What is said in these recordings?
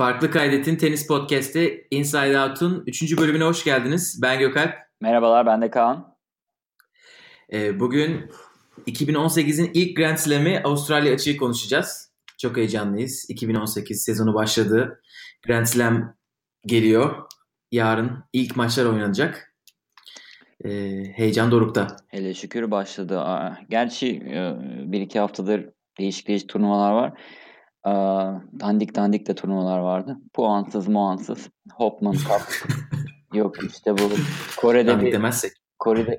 Farklı Kaydet'in Tenis Podcast'i Inside Out'un 3. bölümüne hoş geldiniz. Ben Gökalp. Merhabalar, ben de Kaan. Bugün 2018'in ilk Grand Slam'i Avustralya Açık'ı konuşacağız. Çok heyecanlıyız. 2018 sezonu başladı. Grand Slam geliyor. Yarın ilk maçlar oynanacak. Heyecan dorukta. Hele şükür başladı. Gerçi 1-2 haftadır değişik turnuvalar var. Dandik de turnuvalar vardı. Puansız. Hopman Cup. Yok işte bu.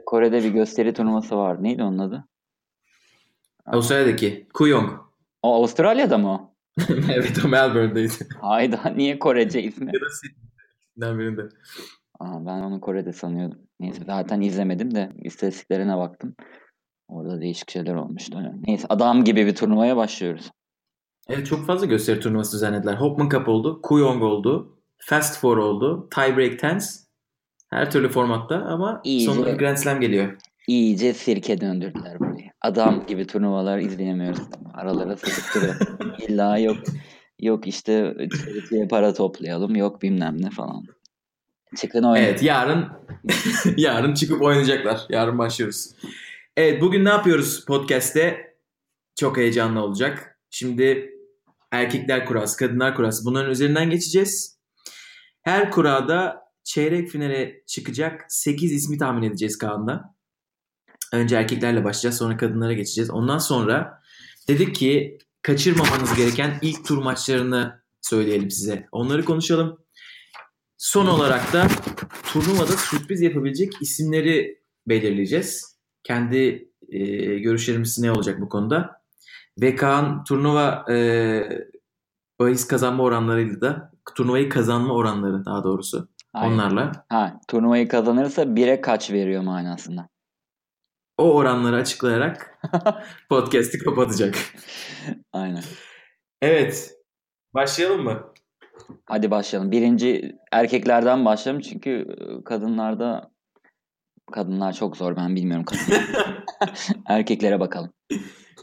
Kore'de bir gösteri turnuvası vardı. Neydi onun adı? Avustralya'daki. Kuyong. O Avustralya'da mı? Evet, o Melbourne'deydi. Hayda, niye Korece ismi? Ben birinde. Ben onu Kore'de sanıyordum. Neyse, zaten izlemedim de istatistiklerine baktım. Orada değişik şeyler olmuştu. Neyse, adam gibi bir turnuvaya başlıyoruz. Evet, çok fazla gösteri turnuvası düzenlediler. Hopman Cup oldu, Kuyong oldu, Fast Four oldu, Tie Break Tens. Her türlü formatta ama sonunda Grand Slam geliyor. İyice sirke döndürdüler burayı. Adam gibi turnuvalar izleyemiyoruz. Aralara sıkıştırıyor. İlla yok işte para toplayalım, yok bilmem ne falan. Evet, yarın çıkıp oynayacaklar. Yarın başlıyoruz. Evet, bugün ne yapıyoruz podcast'te? Çok heyecanlı olacak. Şimdi erkekler kurası, kadınlar kurası, bunların üzerinden geçeceğiz. Her kurada çeyrek finale çıkacak 8 ismi tahmin edeceğiz Kaan'la. Önce erkeklerle başlayacağız, sonra kadınlara geçeceğiz. Ondan sonra dedik ki kaçırmamanız gereken ilk tur maçlarını söyleyelim size. Onları konuşalım. Son olarak da turnuvada sürpriz yapabilecek isimleri belirleyeceğiz. Kendi görüşlerimiz ne olacak bu konuda? Ve Kaan, turnuva bahis kazanma oranlarıyla da turnuvayı kazanma oranları daha doğrusu. Aynen. Onlarla. Turnuvayı kazanırsa 1'e kaç veriyor manasında. O oranları açıklayarak podcast'i kapatacak. Aynen. Evet. Başlayalım mı? Hadi başlayalım. Birinci erkeklerden başlayalım çünkü kadınlar çok zor, ben bilmiyorum. Erkeklere bakalım.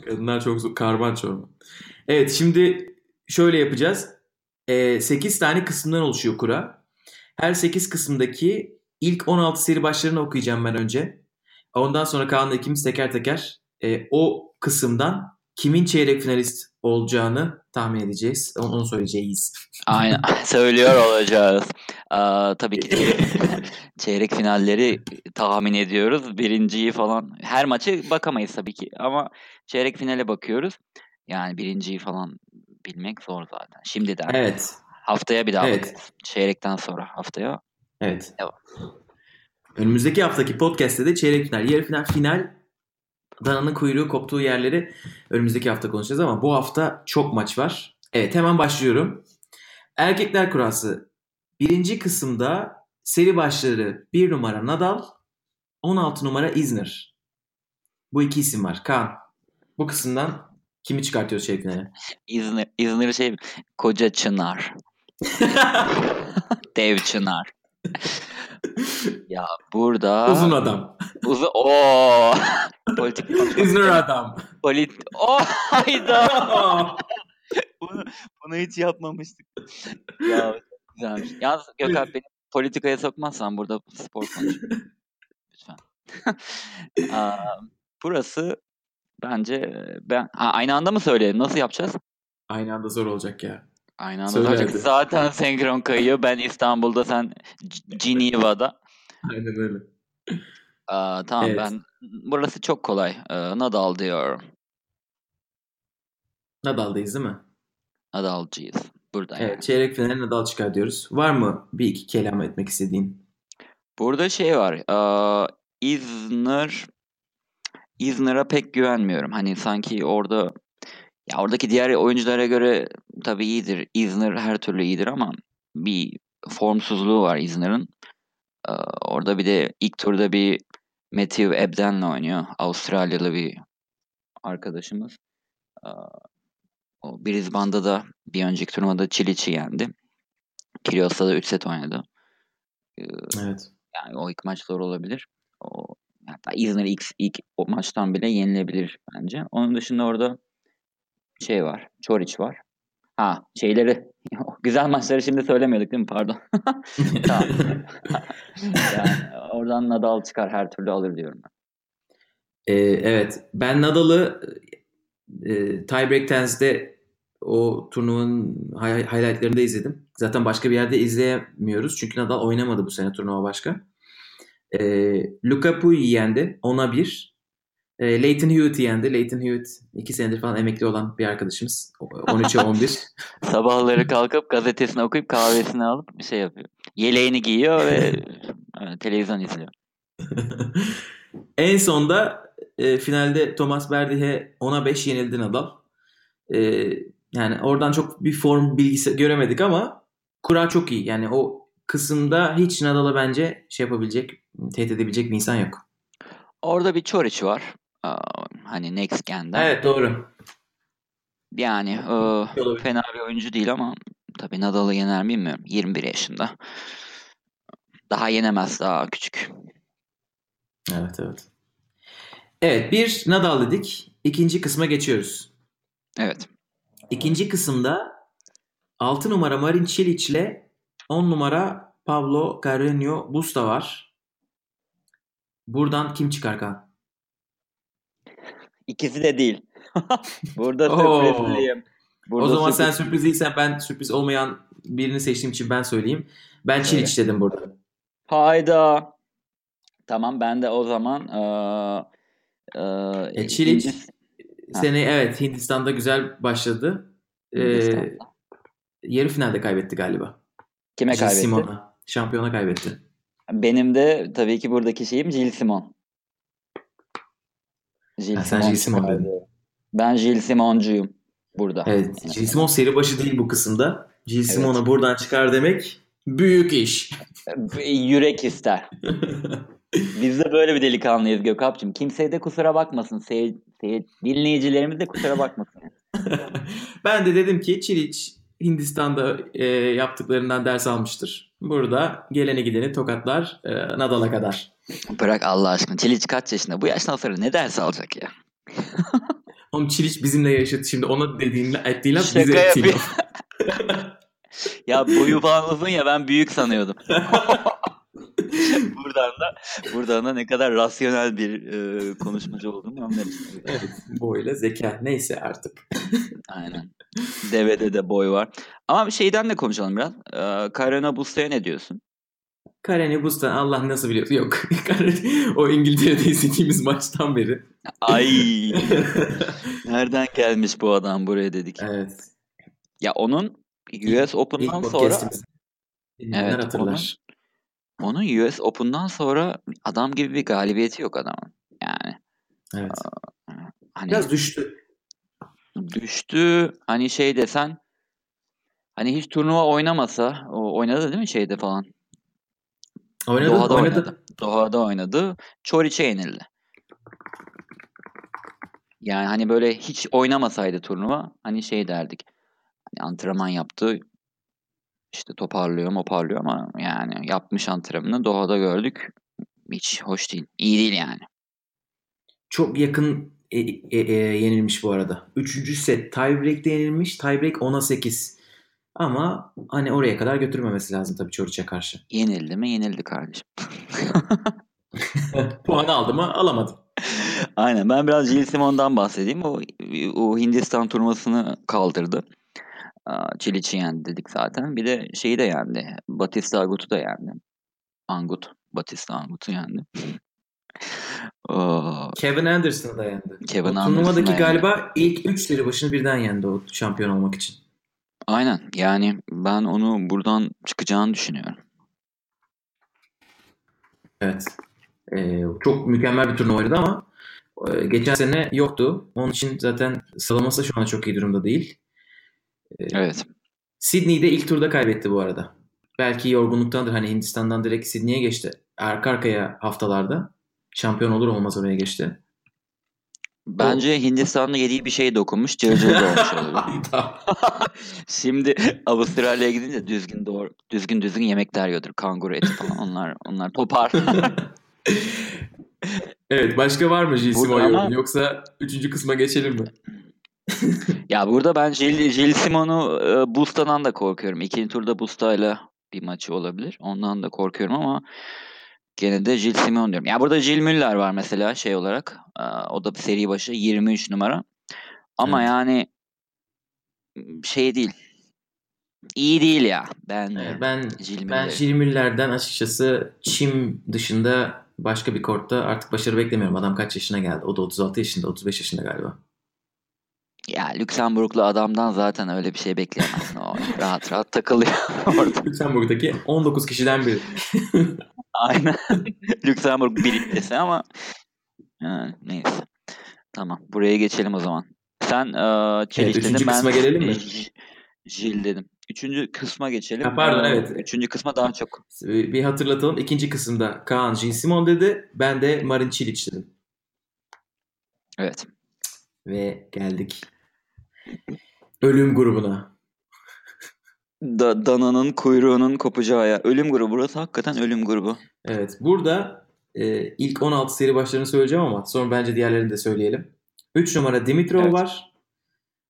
Kadınlar çok zor. Karman çorba. Evet, şimdi şöyle yapacağız. 8 tane kısımdan oluşuyor kura. Her 8 kısımdaki ilk 16 seri başlarını okuyacağım ben önce. Ondan sonra Kaan'la ikimiz teker teker o kısımdan kimin çeyrek finalist olacağını tahmin edeceğiz. Onu söyleyeceğiz. Aynen. Söylüyor olacağız. Tabii ki çeyrek finalleri tahmin ediyoruz. Birinciyi falan. Her maçı bakamayız tabii ki. Ama çeyrek finale bakıyoruz. Yani birinciyi falan bilmek zor zaten. Şimdi de. Evet. Haftaya bir daha bakacağız. Çeyrekten sonra haftaya. Evet. Devam. Önümüzdeki haftaki podcast'te de çeyrek final, yarı final, final, dananın kuyruğu koptuğu yerleri önümüzdeki hafta konuşacağız ama bu hafta çok maç var. Evet, hemen başlıyorum. Erkekler kurası. Birinci kısımda seri başları 1 numara Nadal, 16 numara Isner. Bu iki isim var. Kaan, bu kısımdan kimi çıkartıyoruz çeyrek finale? Isner koca çınar. Dev çınar. Ya burada uzun adam. Uzun o. Politik Isner adam. Hayda. Bunu hiç yapmamıştık. Ya güzelmiş. Yalnız Gökalp, beni politikaya sokmazsan burada spor konuşuyor. Lütfen. Burası bence aynı anda mı söyleyelim? Nasıl yapacağız? Aynı anda zor olacak ya. Aynı anda olacak. Zaten senkron kayıyor. Ben İstanbul'da, sen Geneva'da. Aynen öyle. Tamam, evet. Burası çok kolay. Nadal diyorum. Nadal'dayız değil mi? Nadal'cıyız. Burada. Evet, yani. Çeyrek finali Nadal çıkar diyoruz. Var mı bir iki kelam etmek istediğin? Burada şey var. Isner'a pek güvenmiyorum. Hani sanki orada... Ya oradaki diğer oyunculara göre tabii iyidir. Isner her türlü iyidir ama bir formsuzluğu var Isner'ın. Orada bir de ilk turda bir Matthew Ebden'le oynuyor. Avustralyalı bir arkadaşımız. O Brisbane'da da bir önceki turnuvada Ćorić'i yendi. Kyrgios'ta da 3 set oynadı. Evet. Yani o ilk maç zor olabilir. Hatta Isner ilk o maçtan bile yenilebilir bence. Onun dışında orada Ćorić var. Şeyleri Güzel maçları şimdi söylemiyorduk değil mi? Pardon. Tamam. Yani oradan Nadal çıkar, her türlü alır diyorum ben. Evet. Ben Nadal'ı Tiebreak Tennis'de o turnuvanın highlightlarında izledim. Zaten başka bir yerde izleyemiyoruz. Çünkü Nadal oynamadı bu sene turnuva başka. Luca Pui'yi yendi. 10-1. Leighton Hewitt'i yendi. Leighton Hewitt 2 senedir falan emekli olan bir arkadaşımız. 13'e 11. Sabahları kalkıp gazetesini okuyup kahvesini alıp bir şey yapıyor. Yeleğini giyiyor ve televizyon izliyor. En son da finalde Thomas Berdych'e 10-5 yenildi Nadal. Yani oradan çok bir form bilgisi göremedik ama kura çok iyi. Yani o kısımda hiç Nadal'a bence şey yapabilecek, tehdit edebilecek bir insan yok. Orada bir Ćorić var. Hani Next Gen'den. Evet, doğru. Yani fena bir oyuncu değil ama tabii Nadal'ı yener mi bilmiyorum. 21 yaşında. Daha yenemez, daha küçük. Evet. Evet, bir Nadal dedik. İkinci kısma geçiyoruz. Evet. İkinci kısımda 6 numara Marin Čilić ile 10 numara Pablo Carreño Busta var. Buradan kim çıkar Kaan? İkisi de değil. Burada sürprizliyim. O zaman sen sürpriz değilsen, ben sürpriz olmayan birini seçtiğim için ben söyleyeyim. Ben Çiliç dedim burada. Hayda. Tamam, ben de o zaman Çiliç seni evet Hindistan'da güzel başladı. Yarı finalde kaybetti galiba. Kime kaybetti? Simona. Şampiyona kaybetti. Benim de tabii ki buradaki şeyim Gilles Simon. Sen Gilles Simon dedin. Ben Gilles Simoncuyum burada. Evet. Yani. Gilles Simon seri başı değil bu kısımda. Gilles Simon'a buradan çıkar demek büyük iş. Yürek ister. Biz de böyle bir delikanlıyız Gökalp'cığım. Kimseye de kusura bakmasın. Dinleyicilerimiz de kusura bakmasın. Ben de dedim ki Çiliç Hindistan'da yaptıklarından ders almıştır. Burada geleni gideni tokatlar Nadal'a kadar. Bırak Allah aşkına. Çiliç kaç yaşında? Bu yaştan sonra ne ders alacak ya? Oğlum Çiliç bizimle yaşadı. Şimdi ona dediğinle ettiğinle bize ettiğinle. Ya boyu falan uzun ya, ben büyük sanıyordum. buradan da ne kadar rasyonel bir konuşmacı olduğumu anlamıştım. Evet, boyla zeka neyse artık. Aynen. Devede de boy var. Ama şeyden de konuşalım biraz. Karolína Plíškova'ya ne diyorsun? Karolína Plíškova Allah nasıl biliyor? Yok. O İngiltere'de izlediğimiz maçtan beri. Ay. Nereden gelmiş bu adam buraya dedik. Evet. Ya onun US Open'dan sonra evet, hatırlar. Onun US Open'dan sonra adam gibi bir galibiyeti yok adamın. Yani. Evet. Hani biraz düştü. Düştü. Hani şey desen, hani hiç turnuva oynamasa, oynadı değil mi şeyde falan? Doha'da oynadı. Doha'da oynadı. Ćorić'e yenildi. Yani hani böyle hiç oynamasaydı turnuva, hani şey derdik. Hani antrenman yaptı. İşte toparlıyor ama yani yapmış antrenmanını Doha'da gördük. Hiç hoş değil. İyi değil yani. Çok yakın yenilmiş bu arada. 3. set tiebreak'te yenilmiş. Tiebreak 10'a 8. Ama hani oraya kadar götürmemesi lazım tabii Ćorić'e karşı. Yenildi mi? Yenildi kardeşim. Puan aldı mı? Alamadı. Aynen. Ben biraz Gilles Simon'dan bahsedeyim. O Hindistan turnuvasını kaldırdı. Çiliç'i yendi dedik zaten. Bir de şeyi de yendi. Bautista Agut'u da yendi. Bautista Agut'u yendi. Kevin Anderson'ı da yendi. Turnuvadaki galiba ilk 3 seri başını birden yendi o şampiyon olmak için. Aynen. Yani ben onu buradan çıkacağını düşünüyorum. Evet. Çok mükemmel bir turnuvaydı ama geçen sene yoktu. Onun için zaten sıralaması şu an çok iyi durumda değil. Evet. Sydney'de ilk turda kaybetti bu arada. Belki yorgunluktandır. Hani Hindistan'dan direkt Sydney'e geçti. Arka arkaya haftalarda. Şampiyon olur olmaz oraya geçti. Bence Hindistan'da yediği bir şey dokunmuş. Cırcırda olmuş olabilir. Şimdi Avustralya'ya gidince düzgün yemek deriyordur. Kanguru eti falan. Onlar topar. Evet. Başka var mı Gilles Simon? Yoksa 3. kısma geçelim mi? Ya burada ben Gilles Simon'u Busta'dan da korkuyorum. İkinci turda Busta'yla bir maçı olabilir. Ondan da korkuyorum ama gene de Gilles Simon diyorum. Ya burada Gilles Müller var mesela şey olarak. O da seri başı 23 numara. Ama evet, yani şey değil. İyi değil ya. Ben Gilles Müller'den açıkçası çim dışında başka bir kortta artık başarı beklemiyorum. Adam kaç yaşına geldi? O da 36 yaşında, 35 yaşında galiba. Ya Lüksemburglu adamdan zaten öyle bir şey bekleyemezsin. O rahat rahat takılıyor orada. Lüksemburg'daki 19 kişiden biri. Aynen. Lüksemburg birincisi ama yani neyse. Tamam. Buraya geçelim o zaman. Sen Çeliş dedin. Üçüncü kısma gelelim mi? Jil dedim. Üçüncü kısma geçelim. Pardon evet. Üçüncü kısma daha çok. Bir hatırlatalım. İkinci kısımda Kaan Gilles Simon dedi. Ben de Marin Čilić dedim. Evet. Ve geldik ölüm grubuna. Dananın kuyruğunun kopacağı ya. Ölüm grubu burası, hakikaten ölüm grubu. Evet, burada ilk 16 seri başlarını söyleyeceğim ama sonra bence diğerlerini de söyleyelim. 3 numara Dimitrov evet, var.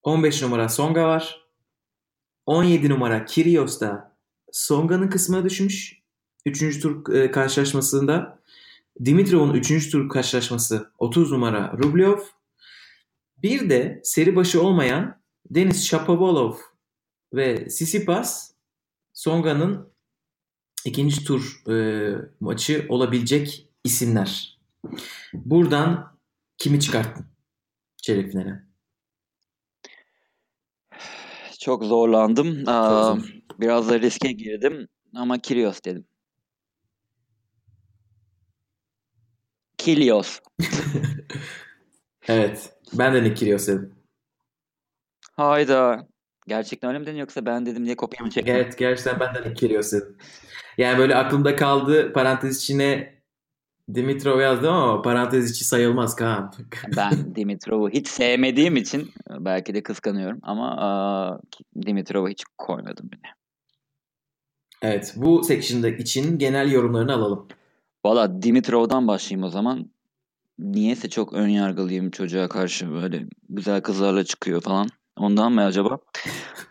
15 numara Songa var. 17 numara Kyrgios da Songa'nın kısmına düşmüş. 3. tur karşılaşmasında. Dimitrov'un 3. tur karşılaşması 30 numara Rublev. Bir de seri başı olmayan Deniz Shapovalov ve Tsitsipas Songa'nın ikinci tur maçı olabilecek isimler. Buradan kimi çıkarttın çeyrek finale? Çok zorlandım. Biraz da riske girdim ama Kyrgios dedim. Kyrgios. Evet. Ben de Kyrgios dedim. Hayda. Gerçekten öyle mi dedin yoksa ben dedim diye kopya mı çektin? Evet, gerçekten ben de Kyrgios dedim. Yani böyle aklımda kaldı, parantez içine Dimitrov yazdım ama parantez içi sayılmaz Kaan. Ben Dimitrov'u hiç sevmediğim için belki de kıskanıyorum ama Dimitrov'u hiç koymadım bile. Evet, bu section'da için genel yorumlarını alalım. Valla Dimitrov'dan başlayayım o zaman. Niyeyse çok ön yargılıyım çocuğa karşı, böyle güzel kızlarla çıkıyor falan. Ondan mı acaba?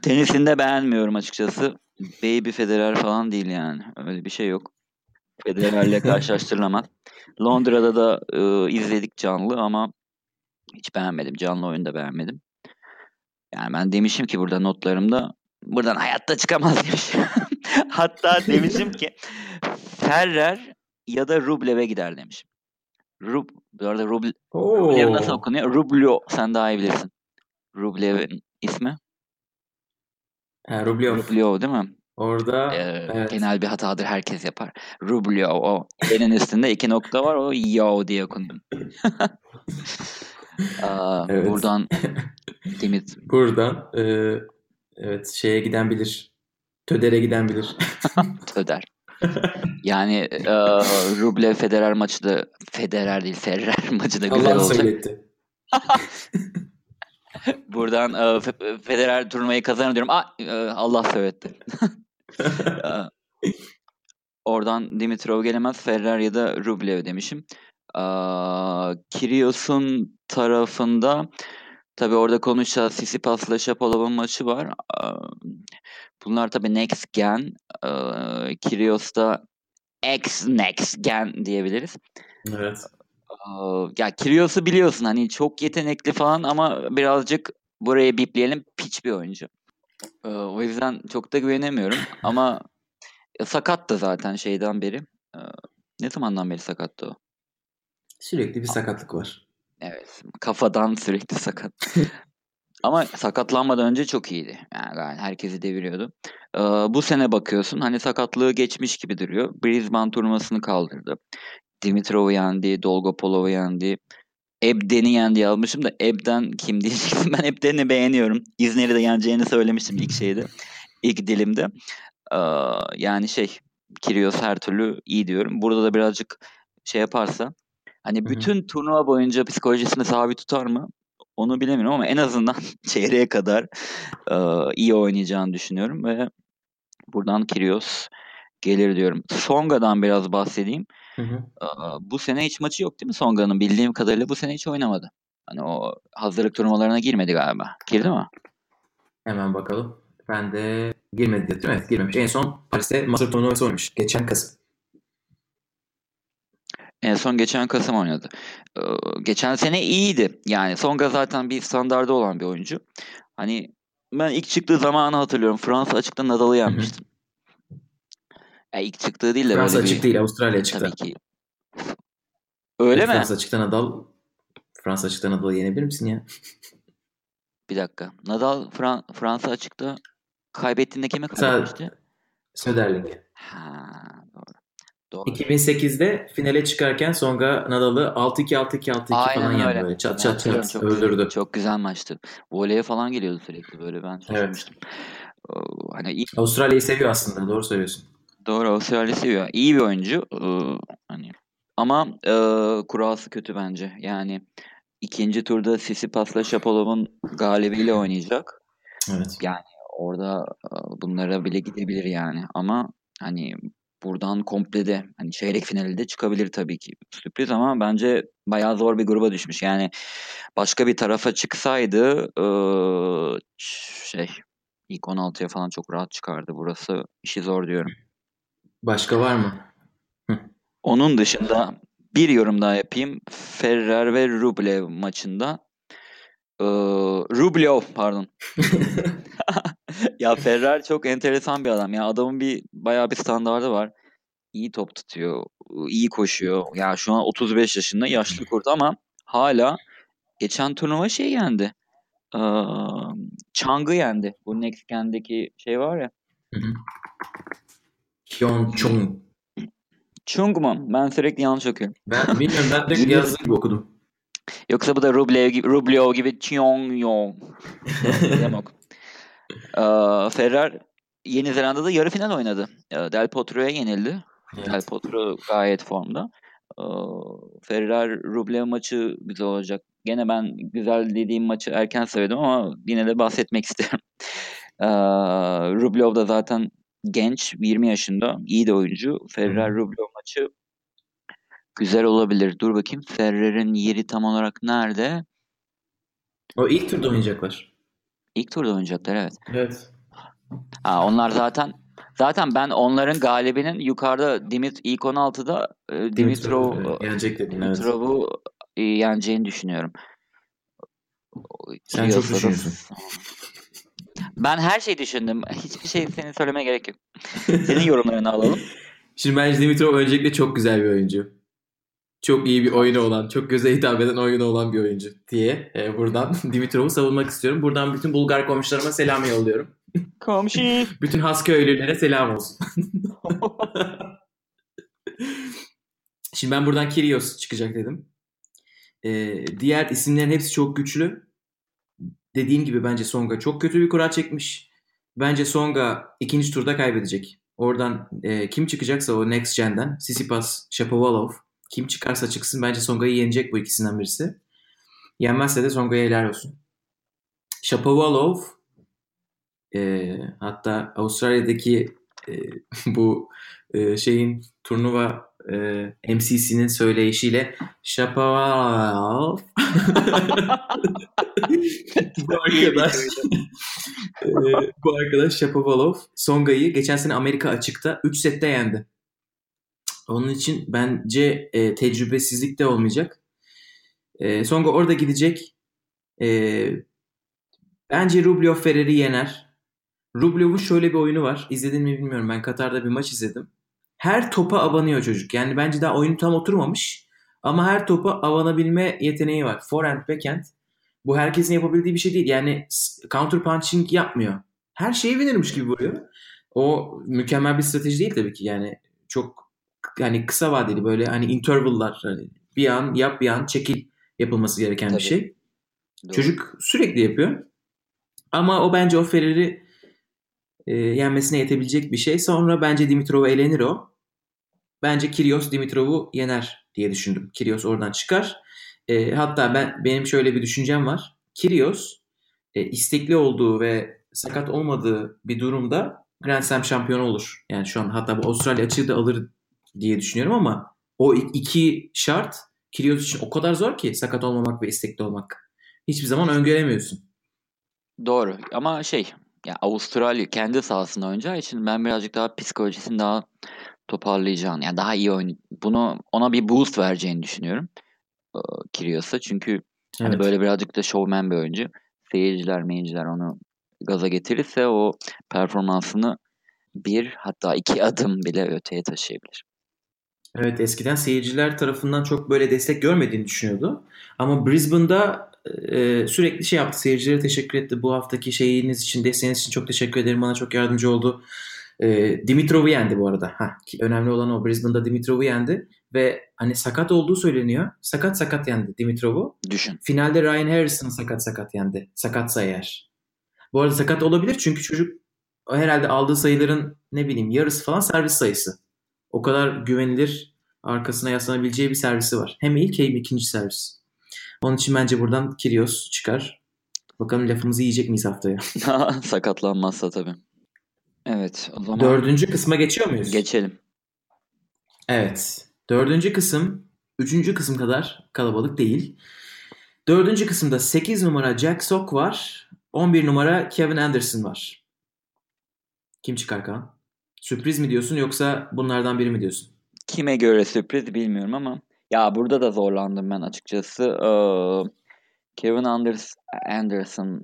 Tenisini de beğenmiyorum açıkçası. Baby Federer falan değil yani. Öyle bir şey yok. Federer'le karşılaştırılamaz. Londra'da da izledik canlı ama hiç beğenmedim. Canlı oyunu da beğenmedim. Yani ben demişim ki burada notlarımda buradan hayatta çıkamaz demişim. Hatta demişim ki Ferrer ya da Rublev'e gider demişim. Bu arada Rublev nasıl okunuyor? Rublev. Sen daha iyi bilirsin. Rublev'in ismi. Rublev değil mi? Orada evet, genel bir hatadır. Herkes yapar. Rublev o. Elin üstünde iki nokta var. O yav diye okunuyor. Evet. Buradan buradan evet şeye giden bilir. Töder'e giden bilir. Töder. Yani Rublev Federer maçı da Ferrer maçı da güzel olacak. Söyletti. Buradan Federer turnuvayı kazanır diyorum. Allah söyletti. Oradan Dimitrov gelemez, Ferrer ya da Rublev demişim. Kyrgios'un tarafında tabii orada konuşacağız. Tsitsipas'la Shapovalov'un maçı var. Bunlar tabii next gen. Kyrgios'ta next gen diyebiliriz. Evet. Ya Kyrgios'u biliyorsun hani çok yetenekli falan ama birazcık buraya bipleyelim, piç bir oyuncu. O yüzden çok da güvenemiyorum ama sakat da zaten şeyden beri. Ne zamandan beri sakattı o? Sürekli bir sakatlık var. Evet. Kafadan sürekli sakat. Ama sakatlanmadan önce çok iyiydi. Yani herkesi deviriyordu. Bu sene bakıyorsun hani sakatlığı geçmiş gibi duruyor. Brisbane turnuvasını kaldırdı. Dimitrov'u yendi. Dolgopolov'u yendi. Ebden'i yendi almışım da Ebden kim diyeceksin? Ben Ebden'i beğeniyorum. İzner'i de yeneceğini söylemiştim ilk şeyde. İlk dilimde. Yani Kyrgios her türlü iyi diyorum. Burada da birazcık şey yaparsa hani bütün turnuva boyunca psikolojisini sabit tutar mı? Onu bilemiyorum ama en azından çeyreğe kadar iyi oynayacağını düşünüyorum ve buradan Kyrgios gelir diyorum. Songa'dan biraz bahsedeyim. Bu sene hiç maçı yok değil mi Songa'nın? Bildiğim kadarıyla bu sene hiç oynamadı. Hani o hazırlık turnuvalarına girmedi galiba. Girdi mi? Hemen bakalım. Ben de girmedi dedim. Evet, girmemiş. En son Paris'te Master turnuvası oynamış. Geçen Kasım. En son geçen Kasım oynadı. Geçen sene iyiydi. Yani Songa zaten bir standardı olan bir oyuncu. Hani ben ilk çıktığı zamanı hatırlıyorum. Fransa açıkta Nadal'ı yenmiştim. Yani ilk çıktığı değil de Fransa açık değil, Avustralya çıktı. Tabii ki. Öyle mi? Fransa açıkta Nadal'ı yenebilir misin ya? Bir dakika. Nadal Fransa açıkta kaybettiğinde kime kaybetmişti? Söderling'e. Ha, doğru. 2008'de finale çıkarken Songa Nadal'ı 6-2 falan yendi böyle. Çat çat çat öldürdü. Çok güzel maçtı. Voleye falan geliyordu sürekli böyle, ben şaşırmıştım. Evet. Hani Avustralya'yı seviyor aslında. Doğru söylüyorsun. Doğru, Avustralya seviyor. İyi bir oyuncu. Hani ama kurası kötü bence. Yani ikinci turda Sisipas'la Shapovalov'un galibiyle oynayacak. Evet. Yani orada bunlara bile gidebilir yani. Ama hani buradan komple de hani çeyrek finalde çıkabilir tabii ki. Sürpriz ama bence bayağı zor bir gruba düşmüş. Yani başka bir tarafa çıksaydı ilk 16'ya falan çok rahat çıkardı. Burası işi zor diyorum. Başka var mı? Onun dışında bir yorum daha yapayım. Ferrer ve Rublev maçında. Rublev pardon. Ya Ferrer çok enteresan bir adam. Ya adamın bayağı bir standardı var. İyi top tutuyor. İyi koşuyor. Ya şu an 35 yaşında, yaşlı kurt ama hala geçen turnuva yendi. Chang'ı yendi. Bu Next-Gen'deki var ya. Pyeongchang. Chung mu? Ben sürekli yanlış okuyorum. Ben bilmiyorum. Ben de yazdığı gibi okudum. Yoksa bu da Rublev gibi Cheong-yong. Ferrer Yeni Zelanda'da yarı final oynadı. Del Potro'ya yenildi. Evet. Del Potro gayet formda. Ferrer Rublev maçı güzel olacak. Gene ben güzel dediğim maçı erken söyledim ama yine de bahsetmek isterim. Rublev da zaten genç, 20 yaşında. İyi de oyuncu. Ferrer Rublev maçı güzel olabilir. Dur bakayım. Ferrer'in yeri tam olarak nerede? O ilk turda oynayacaklar. İlk turda oynayacaklar, evet. Evet. Onlar zaten ben onların galibinin yukarıda ilk 16'da Dimitrov'u yeneceğini düşünüyorum. Sen çok düşünüyorsun. Ben her şeyi düşündüm. Hiçbir şey senin söylemeye gerek yok. Senin yorumlarını alalım. Şimdi bence Dimitrov öncelikle çok güzel bir oyuncu. Çok iyi bir oyunu olan, çok göze hitap eden oyunu olan bir oyuncu diye buradan Dimitrov'u savunmak istiyorum. Buradan bütün Bulgar komşularıma selam yolluyorum. Komşu. Bütün Hasköylülere selam olsun. Şimdi ben buradan Kyrgios çıkacak dedim. Diğer isimlerin hepsi çok güçlü. Dediğim gibi bence Songa çok kötü bir kura çekmiş. Bence Songa ikinci turda kaybedecek. Oradan kim çıkacaksa o Next Gen'den, Tsitsipas, Shapovalov, kim çıkarsa çıksın bence Songa'yı yenecek bu ikisinden birisi. Yenmezse de Songa'ya helal olsun. Shapovalov hatta Avustralya'daki bu turnuva MCC'nin söyleyişiyle Shapovalov bu arkadaş Shapovalov Songa'yı geçen sene Amerika açıkta 3 sette yendi. Onun için bence tecrübesizlik de olmayacak. Songa orada gidecek. Bence Rublev Ferrer'i yener. Rublev'un şöyle bir oyunu var. İzledin mi bilmiyorum. Ben Katar'da bir maç izledim. Her topa abanıyor çocuk. Yani bence daha oyunu tam oturmamış. Ama her topa avanabilme yeteneği var. Forehand, backhand. Bu herkesin yapabildiği bir şey değil. Yani counter punching yapmıyor. Her şeyi verirmiş gibi vuruyor. O mükemmel bir strateji değil tabii ki. Yani çok kısa vadeli böyle interval'lar bir an yap bir an çekil yapılması gereken tabii. Bir şey. Doğru. Çocuk sürekli yapıyor. Ama bence o Ferrer'i yenmesine yetebilecek bir şey. Sonra bence Dimitrov'u elenir o. Bence Kyrgios Dimitrov'u yener diye düşündüm. Kyrgios oradan çıkar. Hatta benim şöyle bir düşüncem var. Kyrgios istekli olduğu ve sakat olmadığı bir durumda Grand Slam şampiyonu olur. Yani şu an hatta bu Avustralya açığı da alır diye düşünüyorum ama o iki şart Kyrgios için o kadar zor ki sakat olmamak ve istekli olmak. Hiçbir zaman öngöremiyorsun. Doğru ama yani Avustralya kendi sahasında oynayacağı için ben birazcık daha psikolojisini daha toparlayacağını, yani daha iyi bunu ona bir boost vereceğini düşünüyorum Kyrgios'a. Çünkü hani böyle birazcık da showman bir oyuncu. Seyirciler onu gaza getirirse o performansını bir hatta iki adım bile öteye taşıyabilir. Evet, eskiden seyirciler tarafından çok böyle destek görmediğini düşünüyordu. Ama Brisbane'da sürekli yaptı. Seyircilere teşekkür etti. Bu haftaki şeyiniz için, desteğiniz için çok teşekkür ederim. Bana çok yardımcı oldu. Dimitrov'u yendi bu arada. Önemli olan o. Brisbane'da Dimitrov'u yendi. Ve hani sakat olduğu söyleniyor. Sakat yendi Dimitrov'u. Düşün. Finalde Ryan Harrison'ı sakat yendi. Sakatsa eğer. Bu arada sakat olabilir çünkü çocuk herhalde aldığı sayıların yarısı falan servis sayısı. O kadar güvenilir, arkasına yaslanabileceği bir servisi var. Hem ilk hem ikinci servis. Onun için bence buradan Kyrgios çıkar. Bakalım lafımızı yiyecek miyiz haftaya? Sakatlanmazsa tabii. Evet, o zaman... Dördüncü kısma geçiyor muyuz? Geçelim. Evet. Dördüncü kısım, üçüncü kısım kadar kalabalık değil. Dördüncü kısımda 8 numara Jack Sock var. 11 numara Kevin Anderson var. Kim çıkar Kaan? Sürpriz mi diyorsun yoksa bunlardan biri mi diyorsun? Kime göre sürpriz bilmiyorum ama ya burada da zorlandım ben açıkçası. Kevin Anderson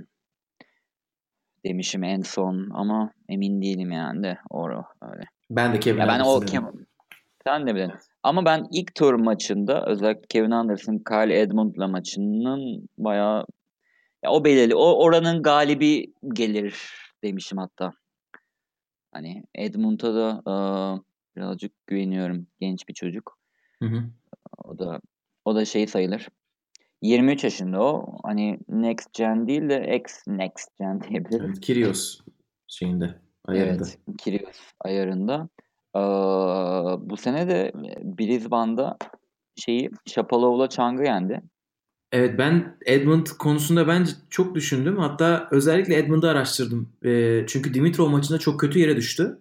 demişim en son ama emin değilim yani de. Öyle. Ben de Kevin Anderson. Sen de bilin. Ama ben ilk tur maçında özellikle Kevin Anderson Kyle Edmund'la maçının bayağı o belirli. Oranın galibi gelir demişim hatta. Hani Edmund'a da birazcık güveniyorum. Genç bir çocuk. Hı. O da sayılır. 23 yaşında o. Hani next gen değil de next gen diyebilirim. Evet, Kyrgios ayarında. Evet, Kyrgios ayarında. Bu sene de Brisbane'da Shapovalov'la Çang'ı yendi. Evet, ben Edmund konusunda bence çok düşündüm. Hatta özellikle Edmund'u araştırdım. Çünkü Dimitrov maçında çok kötü yere düştü.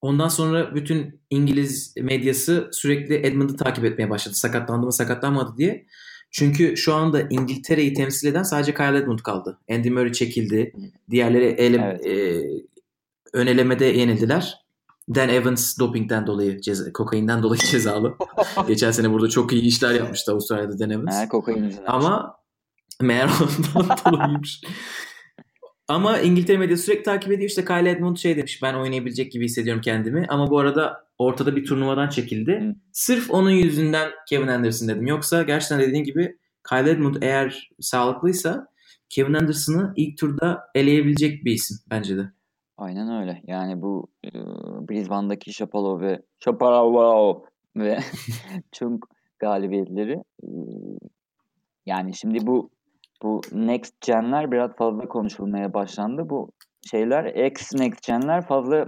Ondan sonra bütün İngiliz medyası sürekli Edmund'u takip etmeye başladı. Sakatlandı mı sakatlanmadı diye. Çünkü şu anda İngiltere'yi temsil eden sadece Kyle Edmund kaldı. Andy Murray çekildi. Diğerleri ön elemede yenildiler. Dan Evans dopingden dolayı, kokainden dolayı cezalı. Geçen sene burada çok iyi işler yapmıştı Avustralya'da Dan Evans. Ama meğer ondan dolayıymış. Ama İngiltere medyası sürekli takip ediyor. İşte Kyle Edmund demiş, ben oynayabilecek gibi hissediyorum kendimi. Ama bu arada ortada bir turnuvadan çekildi. Hı. Sırf onun yüzünden Kevin Anderson dedim. Yoksa gerçekten dediğin gibi Kyle Edmund eğer sağlıklıysa Kevin Anderson'ı ilk turda eleyebilecek bir isim bence de. Aynen öyle. Yani bu Brisbane'daki Shapovalov ve Chung galibiyetleri yani şimdi bu next gen'ler biraz fazla konuşulmaya başlandı. Bu next gen'ler fazla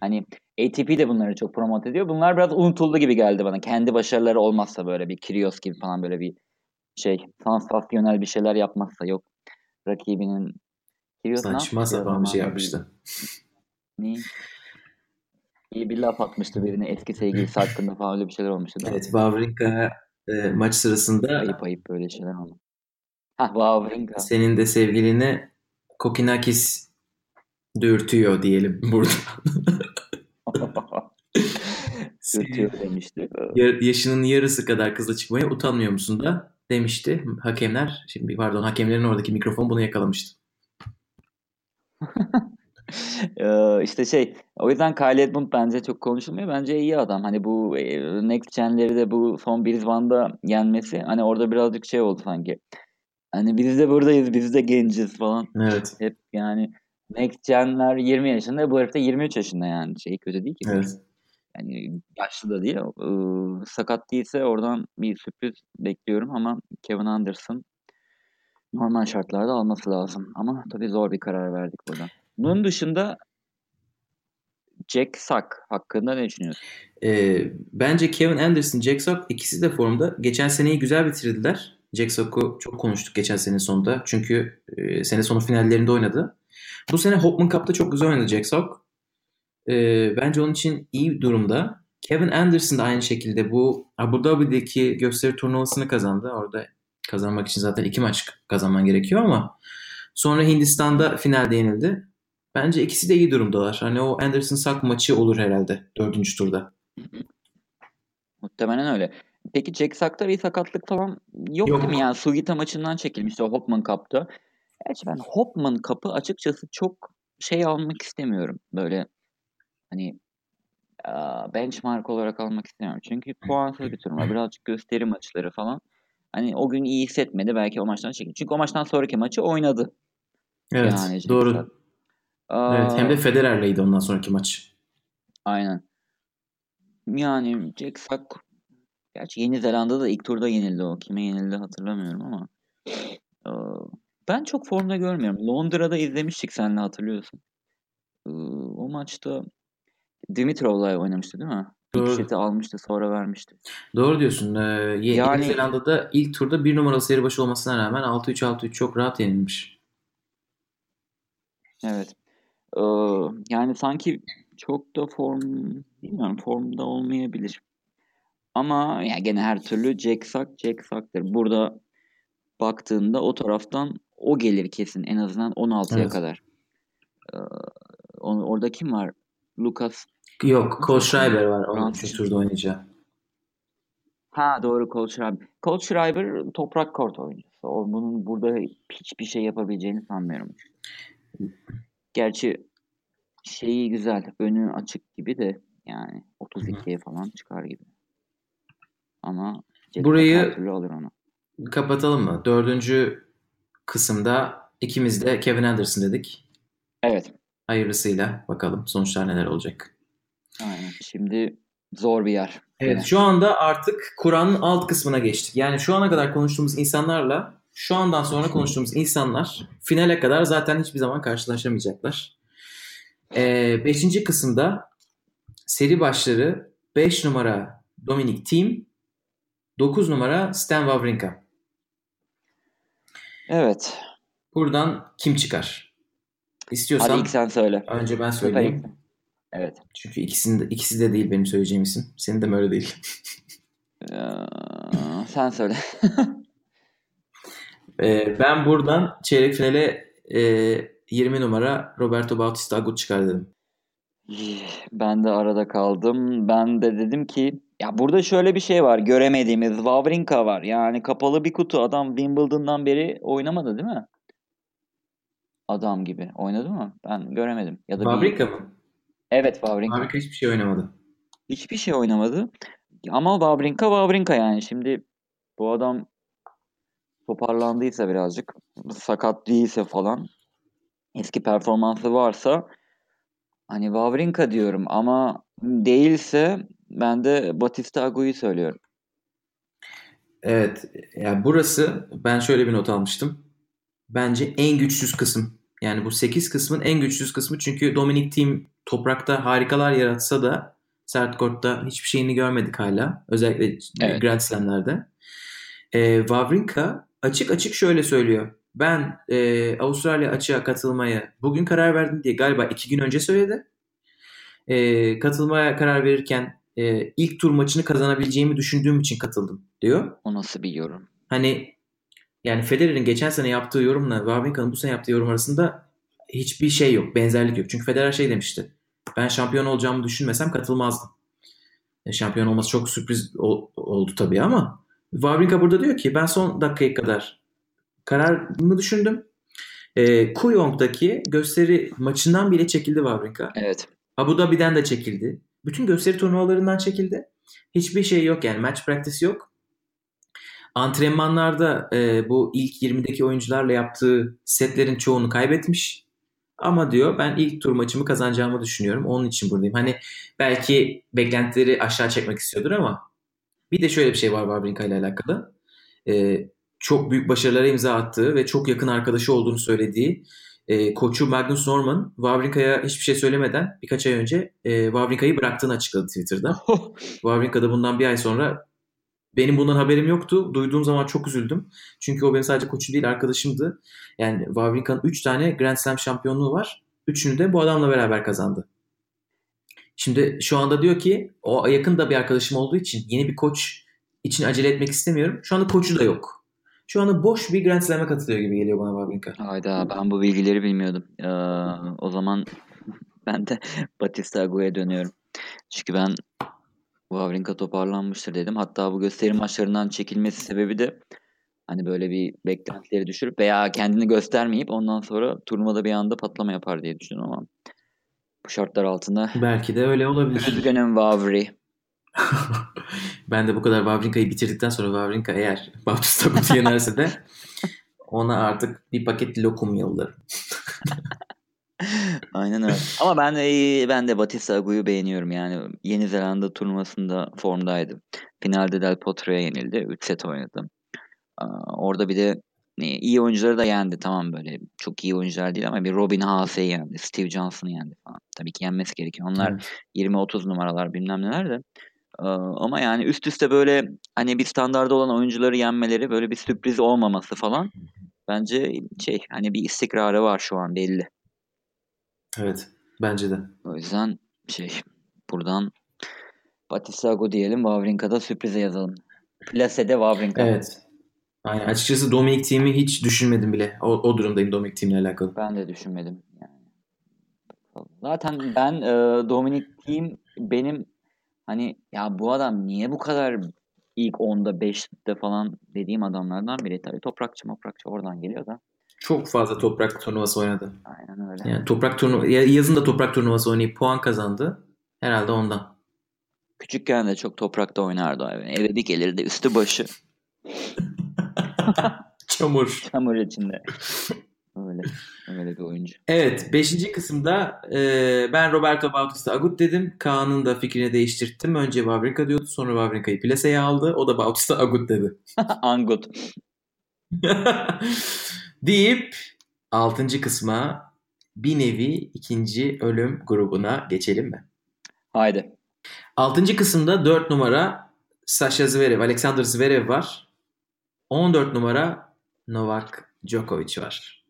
hani ATP de bunları çok promote ediyor. Bunlar biraz unutuldu gibi geldi bana. Kendi başarıları olmazsa böyle bir Kyrgios gibi falan böyle bir sansasyonel bir şeyler yapmazsa yok rakibinin saçma sapan bir şey yapmıştı. Ne? İyi bir laf atmıştı birine eski sevgilisi hakkında falan öyle bir şeyler olmuştu. Evet, Wawrinka maç sırasında ayıp böyle şeyler oldu. Wawrinka. Senin de sevgilini Kokkinakis dürtüyor diyelim burada. Dürtüyor demişti. Yaşının yarısı kadar kızla çıkmaya utanmıyor musun da demişti. Hakemlerin oradaki mikrofon bunu yakalamıştı. O yüzden Kyle Edmund bence çok konuşulmuyor. Bence iyi adam. Hani bu next gen'leri de bu son Brisbane'da yenmesi hani orada birazcık oldu sanki. Hani biz de buradayız, biz de genciz falan. Evet. Hep yani next gen'ler 20 yaşında, bu herif de 23 yaşında yani. Kötü değil ki. Evet. Yani yaşlı da değil. Sakat değilse oradan bir sürpriz bekliyorum ama Kevin Anderson normal şartlarda alması lazım. Ama tabii zor bir karar verdik burada. Bunun dışında Jack Sock hakkında ne düşünüyorsun? Bence Kevin Anderson, Jack Sock ikisi de formda. Geçen seneyi güzel bitirdiler. Jack Sock'u çok konuştuk geçen senenin sonunda. Çünkü sene sonu finallerinde oynadı. Bu sene Hopman Cup'ta çok güzel oynadı Jack Sock. Bence onun için iyi durumda. Kevin Anderson da aynı şekilde bu Abu Dhabi'deki gösteri turnuvasını kazandı. Orada kazanmak için zaten 2 maç kazanman gerekiyor ama sonra Hindistan'da finalde yenildi. Bence ikisi de iyi durumdalar. Hani o Anderson-Sak maçı olur herhalde 4. turda. Muhtemelen öyle. Peki Jack Sock'ta bir sakatlık falan yok değil mi? Yani Sugita maçından çekilmişti o Hopman Cup'ta. Gerçi ben Hopman Cup'ı açıkçası çok almak istemiyorum. Böyle hani benchmark olarak almak istemiyorum. Çünkü puansız bir turnuva. Birazcık gösteri maçları falan. Hani o gün iyi hissetmedi. Belki o maçtan çekildi. Çünkü o maçtan sonraki maçı oynadı. Evet. Yani doğru. Evet, hem de Federer'leydi ondan sonraki maç. Aynen. Yani Jack Sock gerçi Yeni Zelanda'da ilk turda yenildi o. Kime yenildi hatırlamıyorum ama ben çok formda görmüyorum. Londra'da izlemiştik seninle, hatırlıyorsun. O maçta Dimitrov'la oynamıştı değil mi? Doğru. İlk seti almıştı, sonra vermişti. Doğru diyorsun. Yeni Zelanda'da ilk turda 1 numaralı seri başı olmasına rağmen 6-3 çok rahat yenilmiş. Evet. Yani sanki çok da formda olmayabilir. Ama yani gene her türlü Jack Sock'tır. Burada baktığında o taraftan o gelir kesin. En azından 16'ya kadar. Orada kim var? Lucas. Yok. Cole Schreiber var. 13. turda oynayacağı. Ha doğru, Cole Schreiber. Cole Schreiber toprak kort oyuncusu. Bunun burada hiçbir şey yapabileceğini sanmıyorum. Gerçi şeyi güzel. Önü açık gibi de yani 32'ye falan çıkar gibi. Ama burayı alır onu. Kapatalım mı? 4. kısımda ikimiz de Kevin Anderson dedik. Evet. Hayırlısıyla bakalım sonuçlar neler olacak. Aynen. Şimdi zor bir yer. Evet, şu anda artık Kur'an'ın alt kısmına geçtik. Yani şu ana kadar konuştuğumuz insanlarla şu andan sonra konuştuğumuz insanlar finale kadar zaten hiçbir zaman karşılaşamayacaklar. 5. kısımda seri başları 5 numara Dominic Thiem, 9 numara Stan Wawrinka. Evet. Buradan kim çıkar? İstiyorsan hadi ilk sen söyle. Önce ben söyleyeyim. Evet. Çünkü ikisi de değil benim söyleyeceğim isim. Senin de mi öyle değil? Sen söyle. Ben buradan çeyrek finale 20 numara Roberto Bautista Agut çıkar dedim. Ben de arada kaldım. Ben de dedim ki ya burada şöyle bir şey var. Göremediğimiz Wawrinka var. Yani kapalı bir kutu. Adam Wimbledon'dan beri oynamadı değil mi? Adam gibi. Oynadı mı? Ben göremedim. Ya da Wawrinka mı? Evet, Wawrinka. Wawrinka hiçbir şey oynamadı. Hiçbir şey oynamadı. Ama Wawrinka yani. Şimdi bu adam toparlandıysa birazcık, sakat değilse falan, eski performansı varsa hani Wawrinka diyorum ama değilse ben de Bautista Agut'u söylüyorum. Evet. Yani burası ben şöyle bir not almıştım. Bence en güçsüz kısım. Yani bu 8 kısmın en güçsüz kısmı. Çünkü Dominic Thiem toprakta harikalar yaratsa da sert kortta hiçbir şeyini görmedik hala. Özellikle evet. Grand Slam'lerde. Wawrinka açık şöyle söylüyor. Ben Avustralya açığa katılmaya bugün karar verdim diye galiba 2 gün önce söyledi. Katılmaya karar verirken ilk tur maçını kazanabileceğimi düşündüğüm için katıldım diyor. O nasıl bir yorum? Hani yani Federer'in geçen sene yaptığı yorumla Wawrinka'nın bu sene yaptığı yorum arasında hiçbir şey yok. Benzerlik yok. Çünkü Federer demişti. Ben şampiyon olacağımı düşünmesem katılmazdım. Şampiyon olması çok sürpriz oldu tabii ama Wawrinka burada diyor ki ben son dakikaya kadar kararımı düşündüm. Kuyong'daki gösteri maçından bile çekildi Wawrinka. Evet. Abu Dhabi'den de çekildi. Bütün gösteri turnuvalarından çekildi. Hiçbir şey yok yani. Match practice yok. Antrenmanlarda bu ilk 20'deki oyuncularla yaptığı setlerin çoğunu kaybetmiş. Ama diyor ben ilk tur maçımı kazanacağımı düşünüyorum. Onun için buradayım. Hani belki beklentileri aşağı çekmek istiyordur ama bir de şöyle bir şey var Wawrinka ile alakalı. Çok büyük başarılara imza attığı ve çok yakın arkadaşı olduğunu söylediği koçu Magnus Norman Wawrinka'ya hiçbir şey söylemeden birkaç ay önce Wawrinka'yı bıraktığını açıkladı Twitter'da. Wawrinka da bundan bir ay sonra benim bundan haberim yoktu. Duyduğum zaman çok üzüldüm. Çünkü o benim sadece koçum değil arkadaşımdı. Yani Wawrinka'nın 3 tane Grand Slam şampiyonluğu var. 3'ünü de bu adamla beraber kazandı. Şimdi şu anda diyor ki o yakında bir arkadaşım olduğu için yeni bir koç için acele etmek istemiyorum. Şu anda koçu da yok. Şu anda boş bir Grand Slam'a katılıyor gibi geliyor bana Wawrinka. Hayda, ben bu bilgileri bilmiyordum. O zaman ben de Bautista Agut'a dönüyorum. Çünkü ben Wawrinka toparlanmıştır dedim. Hatta bu gösteri maçlarından çekilmesi sebebi de hani böyle bir beklentileri düşürüp veya kendini göstermeyip ondan sonra turnuvada bir anda patlama yapar diye düşünüyorum ama bu şartlar altında belki de öyle olabilir. Üzgünüm Wawri. Ben de bu kadar Wawrinka'yı bitirdikten sonra Wawrinka eğer Bautista Agut'u yenerse de ona artık bir paket lokum yollarım. Aynen öyle. Ama ben de Bautista Agut'u beğeniyorum yani. Yeni Zelanda turnuvasında formdaydı. Finalde Del Potro'ya yenildi. 3 set oynadı. Orada bir de iyi oyuncuları da yendi. Tamam, böyle çok iyi oyuncular değil ama bir Robin Haase'yi yendi. Steve Johnson'ı yendi falan. Tabii ki yenmesi gerekiyor. Onlar 20-30 numaralar bilmem neler de. Ama yani üst üste böyle hani bir standarda olan oyuncuları yenmeleri, böyle bir sürpriz olmaması falan. Bence hani bir istikrarı var şu an belli. Evet, bence de. O yüzden buradan Bautista Agut diyelim, Wawrinka'da sürprize yazalım. Plase'de Wawrinka. Evet. Aynen. Açıkçası Dominic Thiem'i hiç düşünmedim bile. O durumdayım Dominic Thiem'le alakalı. Ben de düşünmedim. Yani. Zaten ben Dominic Thiem benim hani ya bu adam niye bu kadar ilk 10'da 5'te falan dediğim adamlardan biri. Tabii toprakçı oradan geliyor da. Çok fazla toprak turnuvası oynadı. Aynen öyle. Yani yazında toprak turnuvası oynayıp puan kazandı. Herhalde ondan. Küçükken de çok toprakta oynardı. Yani eve bir gelirdi üstü başı. Çamur içinde. Öyle bir oyuncu. Evet, 5. kısımda ben Roberto Bautista Agut dedim. Kaan'ın da fikrini değiştirttim. Önce Wawrinka diyordu. Sonra Wawrinka'yı Plase'ye aldı. O da Bautista Agut dedi. Angut. Deyip 6. kısma bir nevi ikinci ölüm grubuna geçelim mi? Haydi. 6. kısımda 4 numara Sascha Zverev, Alexander Zverev var. 14 numara Novak Djokovic var.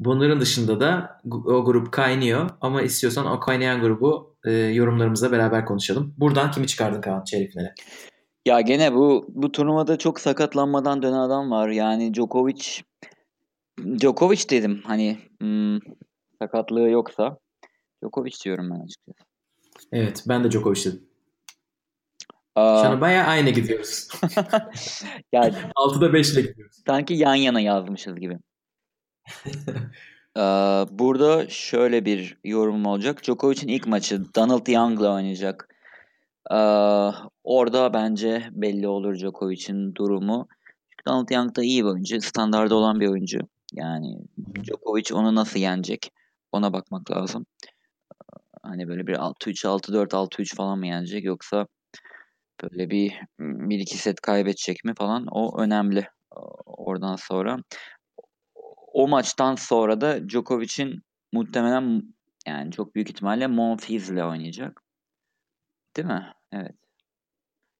Bunların dışında da o grup kaynıyor ama istiyorsan o kaynayan grubu yorumlarımızla beraber konuşalım. Buradan kimi çıkardın Kaan çeyrek finale? Ya gene bu turnuvada çok sakatlanmadan dönen adam var. Yani Djokovic dedim. Hani sakatlığı yoksa Djokovic diyorum ben açıkçası. Evet, ben de Djokovic dedim. Sonra bayağı aynı gidiyoruz. Yani 6'da 5'le gidiyoruz. Sanki yan yana yazmışız gibi. Burada şöyle bir yorum olacak. Djokovic'in ilk maçı Donald Young'la oynayacak. Orada bence belli olur Djokovic'in durumu. Çünkü Donald Young da iyi bir oyuncu. Standarda olan bir oyuncu. Yani Djokovic onu nasıl yenecek? Ona bakmak lazım. Hani böyle bir 6-3, 6-4, 6-3 falan mı yenecek? Yoksa böyle bir iki set kaybedecek mi falan? O önemli. Oradan sonra. O maçtan sonra da Djokovic'in muhtemelen yani çok büyük ihtimalle Monfils'le oynayacak. Değil mi? Evet.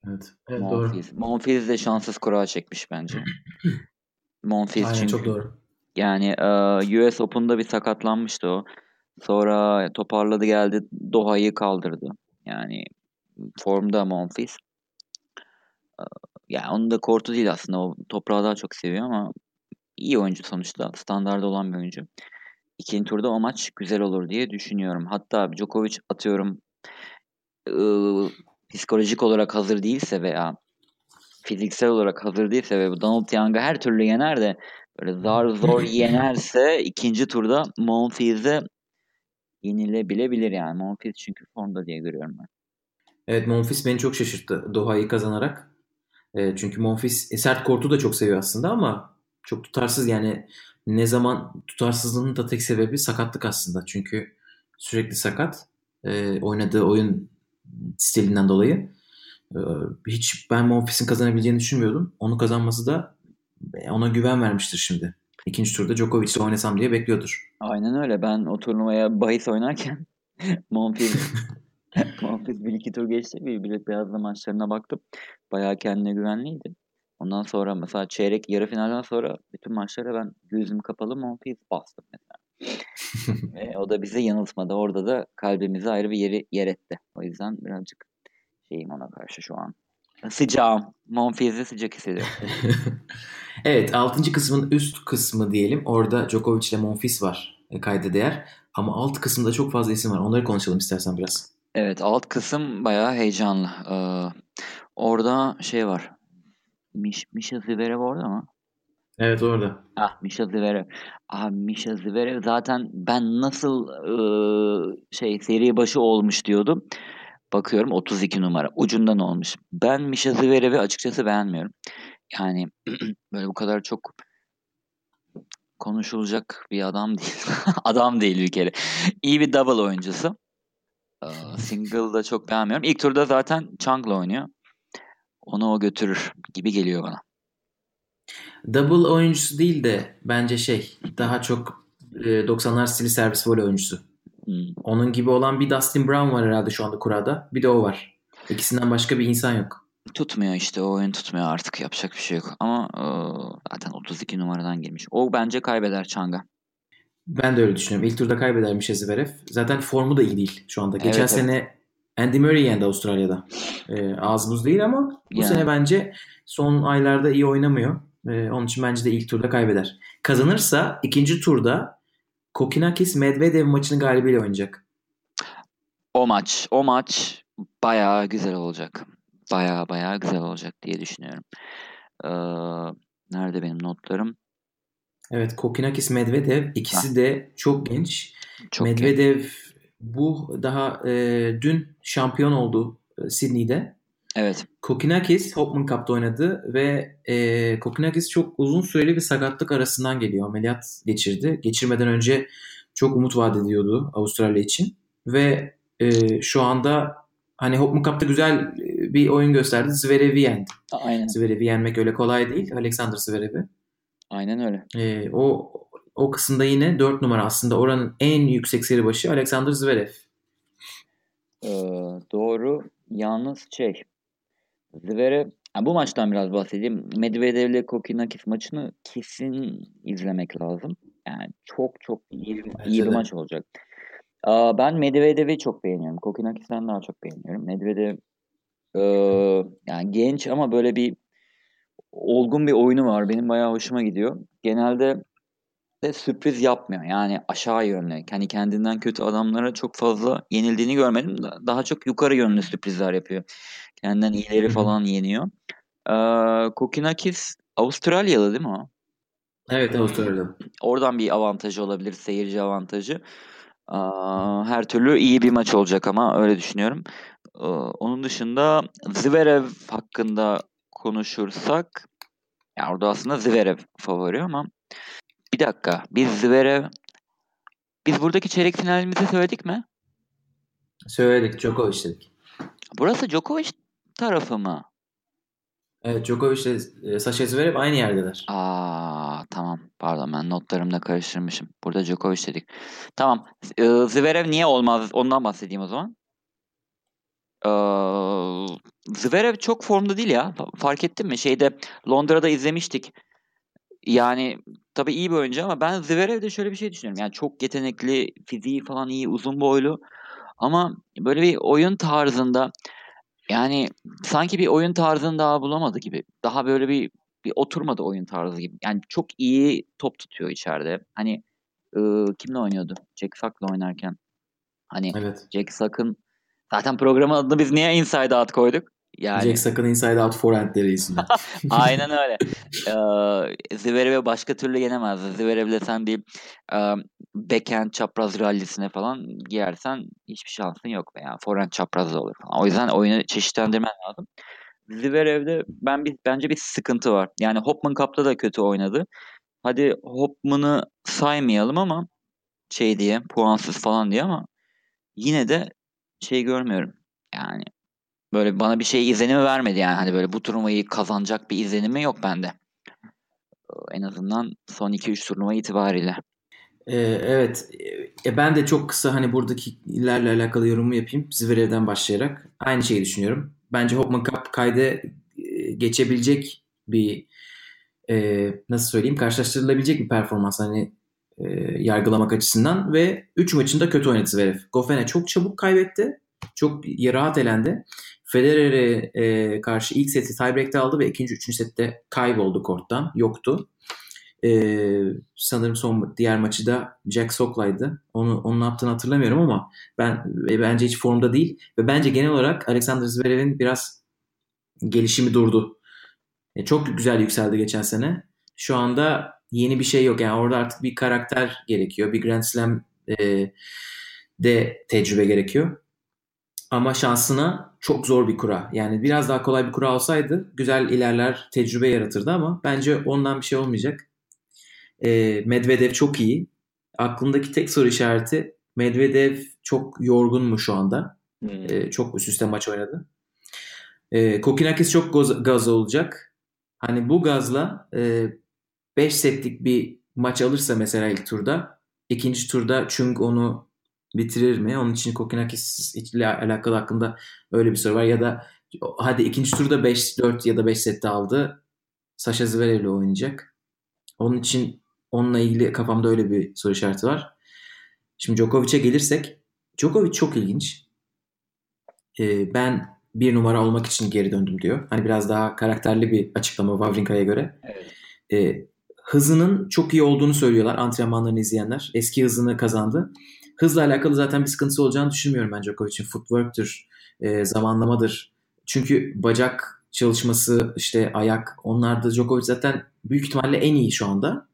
Evet Monfils. Doğru. Monfils de şanssız kura çekmiş bence. Monfils aynen, çünkü. Çok doğru. Yani US Open'da bir sakatlanmıştı o. Sonra toparladı geldi. Doha'yı kaldırdı. Yani formda Monfils. Yani onun da kortu değil aslında. O toprağı daha çok seviyor ama iyi oyuncu sonuçta. Standarda olan bir oyuncu. İkinci turda o maç güzel olur diye düşünüyorum. Hatta Djokovic atıyorum psikolojik olarak hazır değilse veya fiziksel olarak hazır değilse ve Donald Young'ı her türlü yener de böyle zor yenerse ikinci turda Monfils'e yenilebilebilir yani. Monfils çünkü formda diye görüyorum ben. Evet, Monfils beni çok şaşırttı Doha'yı kazanarak. Çünkü Monfils sert kortu da çok seviyor aslında ama çok tutarsız yani ne zaman tutarsızlığının da tek sebebi sakatlık aslında. Çünkü sürekli sakat. Oynadığı oyun stilinden dolayı hiç ben Monfils'in kazanabileceğini düşünmüyordum. Onu kazanması da ona güven vermiştir şimdi. İkinci turda Djokovic'le oynasam diye bekliyordur. Aynen öyle. Ben o turnuvaya bahis oynarken Monfils 1-2 tur geçti. Bir beyazlı maçlarına baktım. Bayağı kendine güvenliydi. Ondan sonra mesela çeyrek yarı finalden sonra bütün maçlara ben gözüm kapalı Monfils bastım mesela. O da bizi yanıltmadı. Orada da kalbimize ayrı bir yer etti. O yüzden birazcık şeyim ona karşı şu an. Sıcağım. Monfils'i sıcak hissediyorum. Evet. 6. kısmın üst kısmı diyelim. Orada Djokovic ile Monfils var. Kayda değer. Ama alt kısımda çok fazla isim var. Onları konuşalım istersen biraz. Evet. Alt kısım bayağı heyecanlı. Orada şey var. Misha Zverev orada mı? Evet orada. Misha Zverev. Misha Zverev zaten ben nasıl seri başı olmuş diyordum. Bakıyorum 32 numara. Ucundan olmuş. Ben Misha Zverev'i açıkçası beğenmiyorum. Yani böyle bu kadar çok konuşulacak bir adam değil. Adam değil bir kere. İyi bir double oyuncusu. Single'da çok beğenmiyorum. İlk turda zaten Chang'la oynuyor. Onu o götürür gibi geliyor bana. Double oyuncusu değil de bence daha çok 90'lar stili servis voley oyuncusu. Onun gibi olan bir Dustin Brown var herhalde şu anda kurada. Bir de o var. İkisinden başka bir insan yok. Tutmuyor o oyun tutmuyor artık. Yapacak bir şey yok. Ama zaten 32 numaradan girmiş. O bence kaybeder Chang'a. Ben de öyle düşünüyorum. İlk turda kaybedermiş Zverev. Zaten formu da iyi değil şu anda. Geçen sene Andy Murray yendi Avustralya'da. Ağzımız değil ama bu sene bence son aylarda iyi oynamıyor. Onun için bence de ilk turda kaybeder. Kazanırsa ikinci turda Kokkinakis Medvedev maçının galibiyle oynayacak. O maç bayağı güzel olacak. Bayağı güzel olacak diye düşünüyorum. Nerede benim notlarım? Evet, Kokkinakis Medvedev ikisi de çok genç. Çok Medvedev genç. Bu daha dün şampiyon oldu Sydney'de. Evet. Kokkinakis Hopman Cup'ta oynadı ve Kokkinakis çok uzun süreli bir sakatlık arasından geliyor. Ameliyat geçirdi. Geçirmeden önce çok umut vaat ediyordu Avustralya için. Ve şu anda hani Hopman Cup'ta güzel bir oyun gösterdi. Zverev'i yendi. Aynen. Zverev'i yenmek öyle kolay değil. Alexander Zverev'i. Aynen öyle. O kısımda yine 4 numara aslında oranın en yüksek seri başı Alexander Zverev. Doğru. Yalnız Zverev, bu maçtan biraz bahsedeyim. Medvedev ile Kokkinakis maçını kesin izlemek lazım. Yani çok iyi bir maç olacak. Ben Medvedev'i çok beğeniyorum. Kokkinakis'ten daha çok beğeniyorum. Medvedev yani genç ama böyle bir olgun bir oyunu var. Benim bayağı hoşuma gidiyor. Genelde de sürpriz yapmıyor. Yani aşağı yönlü. Yani kendinden kötü adamlara çok fazla yenildiğini görmedim. Daha çok yukarı yönlü sürprizler yapıyor. Kendinden iyileri falan yeniyor. Kokkinakis Avustralyalı değil mi o? Evet, Avustralyalı. Oradan bir avantajı olabilir. Seyirci avantajı. Her türlü iyi bir maç olacak ama öyle düşünüyorum. Onun dışında Zverev hakkında konuşursak ya orada aslında Zverev favori ama bir dakika. Biz buradaki çeyrek finalimizi söyledik mi? Söyledik. Djokovic dedik. Burası Djokovic tarafı mı? Evet. Djokovic ile Sascha Zverev aynı yerdeler. Tamam. Pardon ben notlarımla karıştırmışım. Burada Djokovic dedik. Tamam. Zverev niye olmaz? Ondan bahsedeyim o zaman. Zverev çok formda değil ya. Fark ettin mi? Londra'da izlemiştik. Yani tabii iyi bir oyuncu ama ben Zverev'de şöyle bir şey düşünüyorum. Yani çok yetenekli, fiziği falan iyi, uzun boylu. Ama böyle bir oyun tarzında yani sanki bir oyun tarzını daha bulamadı gibi. Daha böyle bir oturmadı oyun tarzı gibi. Yani çok iyi top tutuyor içeride. Hani kimle oynuyordu? Jack Sock'la oynarken. Hani evet. Jack Sock'ın zaten programın adını biz niye Inside Out koyduk? Yani... Jack Sock'ın Inside Out forehand'leri isimli. Aynen öyle. Zverev'e başka türlü yenemez. Zverev'le sen bir backhand çapraz rallisine falan giyersen hiçbir şansın yok. Yani forehand çaprazda olur falan. O yüzden oyunu çeşitlendirmen lazım. Zverev'de bence bir sıkıntı var. Yani Hopman Cup'ta da kötü oynadı. Hadi Hopman'ı saymayalım ama diye puansız falan diye ama yine de görmüyorum. Yani böyle bana bir izlenimi vermedi yani. Hani böyle bu turnuvayı kazanacak bir izlenimi yok bende. En azından son 2-3 turnuva itibariyle. Evet. Ben de çok kısa buradakilerle alakalı yorumu yapayım. Zverev'den başlayarak. Aynı şeyi düşünüyorum. Bence Hopman Cup kayda geçebilecek bir karşılaştırılabilecek bir performans. yargılamak açısından ve 3 maçında kötü oynadı Zverev. Goffin'e çok çabuk kaybetti. Çok rahat elendi. Federer'e karşı ilk seti tiebreak'te aldı ve ikinci, üçüncü sette kayboldu korttan. Yoktu. Sanırım son diğer maçı da Jack Sock'laydı. Onun yaptığını hatırlamıyorum ama bence hiç formda değil. Ve bence genel olarak Alexander Zverev'in biraz gelişimi durdu. Çok güzel yükseldi geçen sene. Şu anda yeni bir şey yok. Yani orada artık bir karakter gerekiyor. Bir Grand Slam de tecrübe gerekiyor. Ama şansına çok zor bir kura. Yani biraz daha kolay bir kura olsaydı güzel ilerler, tecrübe yaratırdı ama bence ondan bir şey olmayacak. Medvedev çok iyi. Aklımdaki tek soru işareti Medvedev çok yorgun mu şu anda? Çok üst üste maç oynadı. Kokkinakis çok gaz olacak. Hani bu gazla 5 setlik bir maç alırsa mesela ilk turda, ikinci turda Chung onu bitirir mi? Onun için Kokkinakis ile alakalı hakkında öyle bir soru var. Ya da hadi ikinci turda 5-4 ya da 5 sette aldı. Sascha Zverev ile oynayacak. Onun için onunla ilgili kafamda öyle bir soru işareti var. Şimdi Djokovic'e gelirsek. Djokovic çok ilginç. Ben 1 numara olmak için geri döndüm diyor. Hani biraz daha karakterli bir açıklama Wawrinka'ya göre. Evet. Hızının çok iyi olduğunu söylüyorlar antrenmanlarını izleyenler. Eski hızını kazandı. Hızla alakalı zaten bir sıkıntısı olacağını düşünmüyorum ben Djokovic'in. Footwork'tür, zamanlamadır. Çünkü bacak çalışması, işte ayak, onlarda Djokovic zaten büyük ihtimalle en iyi şu anda.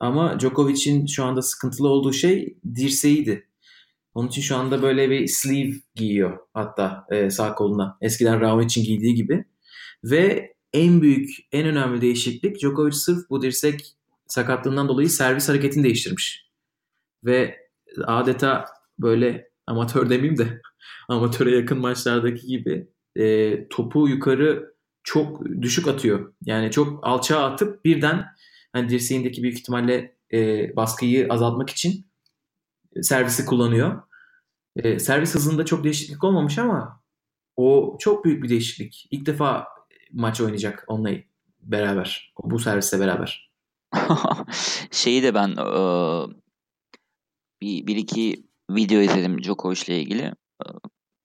Ama Djokovic'in şu anda sıkıntılı olduğu şey dirseğiydi. Onun için şu anda böyle bir sleeve giyiyor hatta sağ koluna. Eskiden Raonic'in giydiği gibi. Ve en büyük, en önemli değişiklik Djokovic sırf bu dirsek sakatlığından dolayı servis hareketini değiştirmiş. Ve adeta böyle amatör demeyeyim de amatöre yakın maçlardaki gibi topu yukarı çok düşük atıyor. Yani çok alçağa atıp birden hani dirseğindeki büyük ihtimalle baskıyı azaltmak için servisi kullanıyor. Servis hızında çok değişiklik olmamış ama o çok büyük bir değişiklik. İlk defa maç oynayacak onunla beraber. Bu servisle beraber. Şeyi de ben bir iki video izledim Djokovic'le ilgili.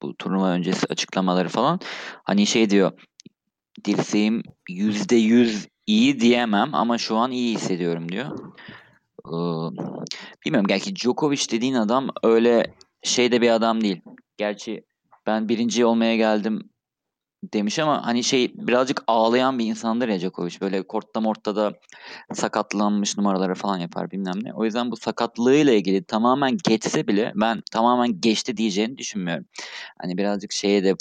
Bu turnuva öncesi açıklamaları falan. Hani şey diyor, dirseğim %100 iyi diyemem ama şu an iyi hissediyorum diyor. Bilmiyorum, belki Djokovic dediğin adam öyle şey de bir adam değil. Gerçi ben birinci olmaya geldim demiş ama hani şey birazcık ağlayan bir insandır ya Djokovic. Böyle kortta mortta da sakatlanmış numaraları falan yapar bilmem ne. O yüzden bu sakatlığıyla ilgili tamamen geçse bile ben tamamen geçti diyeceğini düşünmüyorum. Hani birazcık şeye de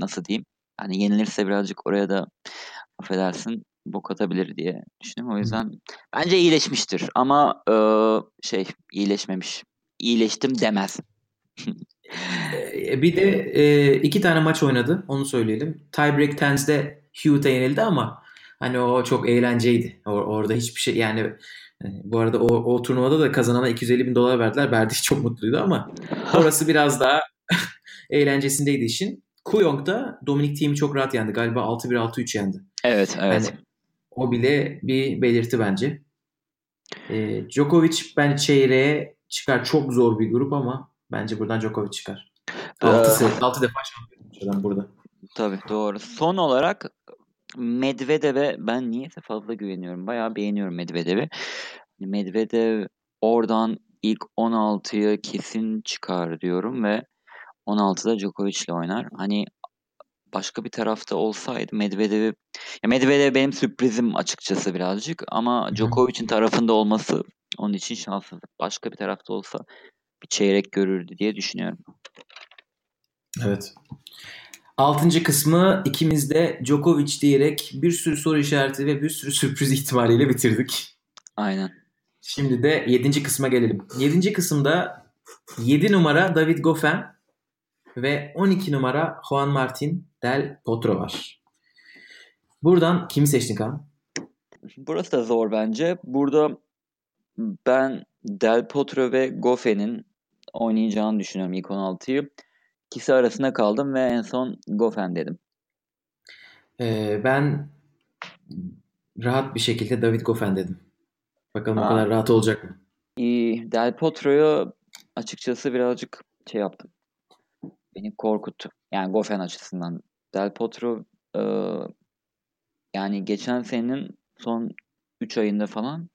nasıl diyeyim? Hani yenilirse birazcık oraya da affedersin bok atabilir diye düşünüyorum. O yüzden bence iyileşmiştir ama iyileşmemiş. İyileştim demez. Bir de 2 tane maç oynadı. Onu söyleyelim. Tiebreak Tens'de Hewitt'e yenildi ama hani o çok eğlenceydi. Orada hiçbir şey yani bu arada o turnuvada da kazanana $250,000 verdiler. Berdych çok mutluydu ama orası biraz daha eğlencesindeydi işin. Kuyong'da Dominic Thiem'i çok rahat yendi. Galiba 6-1 6-3 yendi. Evet. Yani o bile bir belirti bence. Djokovic bence çeyreğe çıkar. Çok zor bir grup ama bence buradan Djokovic çıkar. 6 defa şampiyon burada. Tabii doğru. Son olarak Medvedev'e ben niyeyse fazla güveniyorum. Bayağı beğeniyorum Medvedev'i. Medvedev oradan ilk 16'ya kesin çıkar diyorum ve 16'da Djokovic'le oynar. Hani başka bir tarafta olsaydı Medvedev benim sürprizim açıkçası birazcık ama Djokovic'in tarafında olması onun için şanssızlık. Başka bir tarafta olsa bir çeyrek görürdü diye düşünüyorum. Evet. 6. kısmı ikimiz de Djokovic diyerek bir sürü soru işareti ve bir sürü sürpriz ihtimaliyle bitirdik. Aynen. Şimdi de 7. kısma gelelim. 7. kısımda 7 numara David Goffin ve 12 numara Juan Martin Del Potro var. Buradan kimi seçtin Kaan? Burası da zor bence. Burada ben Del Potro ve Goffin'in oynayacağını düşünüyorum ilk 16'yı. İkisi arasında kaldım ve en son Goffin dedim. Ben rahat bir şekilde David Goffin dedim. Bakalım o kadar rahat olacak mı? Del Potro'yu açıkçası birazcık şey yaptım. Beni korkuttu. Yani Goffin açısından. Del Potro yani geçen senenin son 3 ayında falan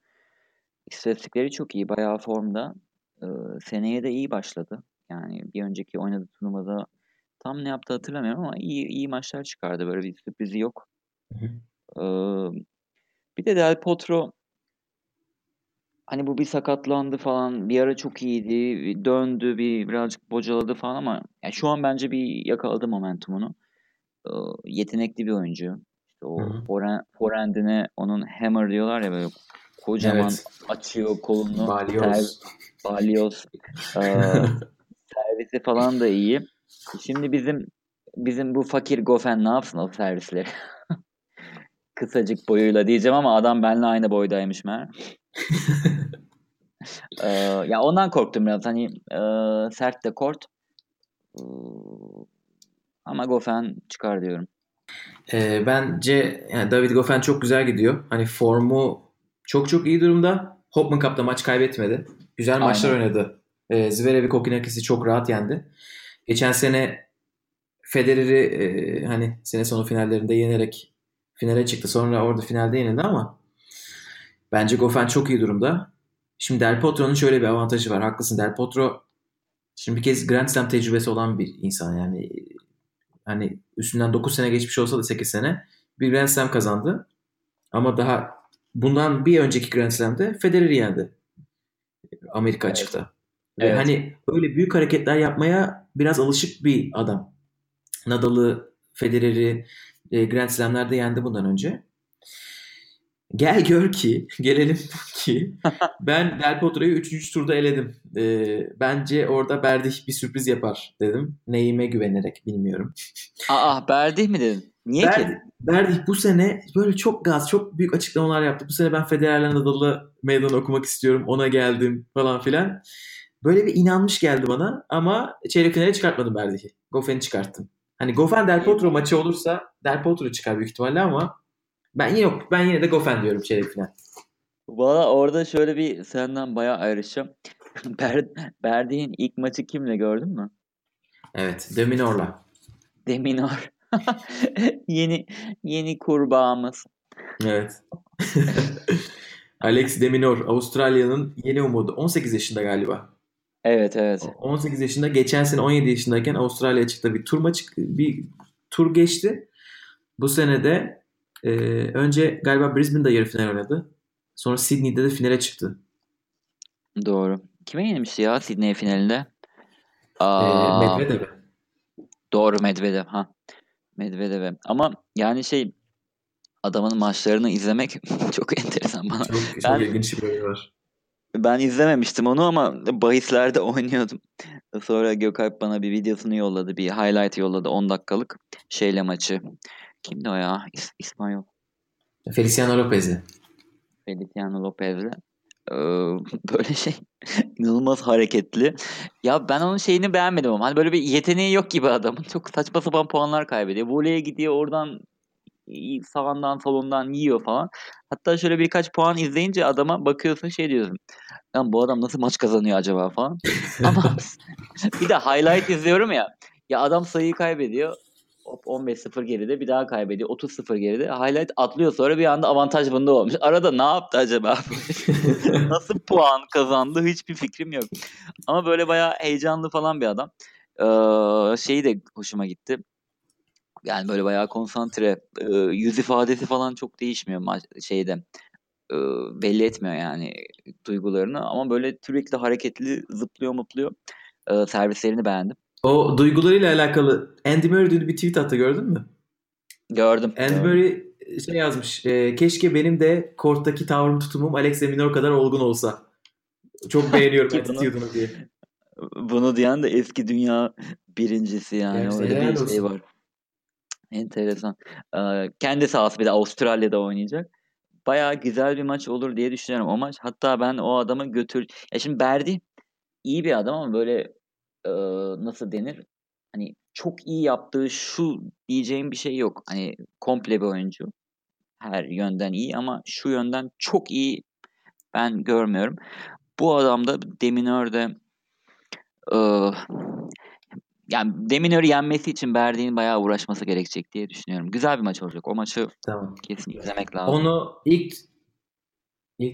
istatistikleri çok iyi. Bayağı formda. Seneye de iyi başladı. Yani bir önceki oynadığı turnuvada tam ne yaptı hatırlamıyorum ama iyi maçlar çıkardı. Böyle bir sürprizi yok. Bir de Del Potro hani bu bir sakatlandı falan. Bir ara çok iyiydi. Bir döndü. Birazcık bocaladı falan ama yani şu an bence bir yakaladı momentumunu. Yetenekli bir oyuncu. İşte o forehand'ine onun hammer diyorlar ya böyle kocaman açıyor kolunu. Balyoz. Servisi falan da iyi. Şimdi bizim bu fakir Goffin ne yapsın o servisleri? Kısacık boyuyla diyeceğim ama adam benimle aynı boydaymış meğer. Ya ondan korktum biraz. Hani sert de kort. Ama Goffin çıkar diyorum. Bence yani David Goffin çok güzel gidiyor. Hani formu çok iyi durumda. Hopman Cup'ta maç kaybetmedi. Güzel maçlar oynadı. Zverev'i Kokkinakis'i çok rahat yendi. Geçen sene Federer'i hani sene sonu finallerinde yenerek finale çıktı. Sonra orada finalde yenildi ama bence Goffin çok iyi durumda. Şimdi Del Potro'nun şöyle bir avantajı var. Haklısın, Del Potro şimdi bir kez Grand Slam tecrübesi olan bir insan. Yani hani üstünden 9 sene geçmiş olsa da 8 sene bir Grand Slam kazandı. Ama daha bundan bir önceki Grand Slam'de Federer'i yendi. Amerika açıkta. Evet. Hani öyle büyük hareketler yapmaya biraz alışık bir adam. Nadal'ı, Federer'i Grand Slam'lerde yendi bundan önce. Gelelim ki ben Del Potro'yu 3. turda eledim. Bence orada Berdych bir sürpriz yapar dedim. Neyime güvenerek bilmiyorum. Berdych mi dedin? Niye ki? Berdych bu sene böyle çok büyük açıklamalar yaptı. Bu sene ben Federer'le Nadal'la meydan okumak istiyorum. Ona geldim falan filan. Böyle bir inanmış geldi bana ama çeyrek finale çıkartmadım Berdych'i. Goffin'i çıkarttım. Hani Goffin Del Potro maçı olursa Del Potro çıkar büyük ihtimalle ama ben yine de Goffin diyorum çeyrek final. Valla orada şöyle bir senden bayağı ayrışacağım. Berdych'in ilk maçı kimle gördün mü? Evet, Deminor'la. Deminor. yeni kurbağamız. Evet. Alex Deminor, Avustralya'nın yeni umudu. 18 yaşında galiba. Evet. 18 yaşında, geçen sene 17 yaşındayken Avustralya açıkta bir tur geçti. Bu sene de önce galiba Brisbane'da yarı final oynadı. Sonra Sydney'de de finale çıktı. Doğru. Kime yenilmişti ya Sydney finalinde? Medvedev. Doğru, Medvedev. Medvedev. Ama yani adamın maçlarını izlemek çok enteresan bana. Çok ilginç bir oyun var. Ben izlememiştim onu ama bahislerde oynuyordum. Sonra Gökalp bana bir videosunu yolladı. Bir highlight yolladı. 10 dakikalık şeyle maçı. Kimdi o ya? İspanyol. Feliciano Lopez'le. Böyle inanılmaz hareketli. Ya ben onun şeyini beğenmedim ama. Hani böyle bir yeteneği yok gibi adamın. Çok saçma sapan puanlar kaybediyor. Voleye gidiyor, oradan sağından solundan yiyor falan. Hatta şöyle birkaç puan izleyince adama bakıyorsun diyorsun. Lan bu adam nasıl maç kazanıyor acaba falan. Ama bir de highlight izliyorum ya. Ya adam sayıyı kaybediyor. Hop 15-0 geride, bir daha kaybediyor. 30-0 geride. Highlight atlıyor, sonra bir anda avantaj bunda olmuş. Arada ne yaptı acaba? Nasıl puan kazandı? Hiçbir fikrim yok. Ama böyle bayağı heyecanlı falan bir adam. Şeyi de hoşuma gitti. Yani böyle bayağı konsantre, yüz ifadesi falan çok değişmiyor belli etmiyor yani duygularını ama böyle sürekli hareketli zıplıyor mutluyor. Servislerini beğendim. O duygularıyla alakalı Andy Murray dün bir tweet attı, gördün mü? Gördüm. Andy Murray yazmış, keşke benim de korttaki tavrım tutumum Alex Deminor kadar olgun olsa. Çok beğeniyorum attitüdünü diye. Bunu diyen de eski dünya birincisi yani. Gerçekten öyle bir şey var. Enteresan. Kendi sahası bir de Avustralya'da oynayacak. Bayağı güzel bir maç olur diye düşünüyorum o maç. Hatta ben o adamı Ya şimdi Berdych iyi bir adam ama böyle nasıl denir? Hani çok iyi yaptığı şu diyeceğim bir şey yok. Hani komple bir oyuncu. Her yönden iyi ama şu yönden çok iyi ben görmüyorum. Bu adam da Demineur'de yani Demineur'ü yenmesi için Berdy'nin bayağı uğraşması gerekecek diye düşünüyorum. Güzel bir maç olacak. O maçı kesin izlemek lazım. Onu ilk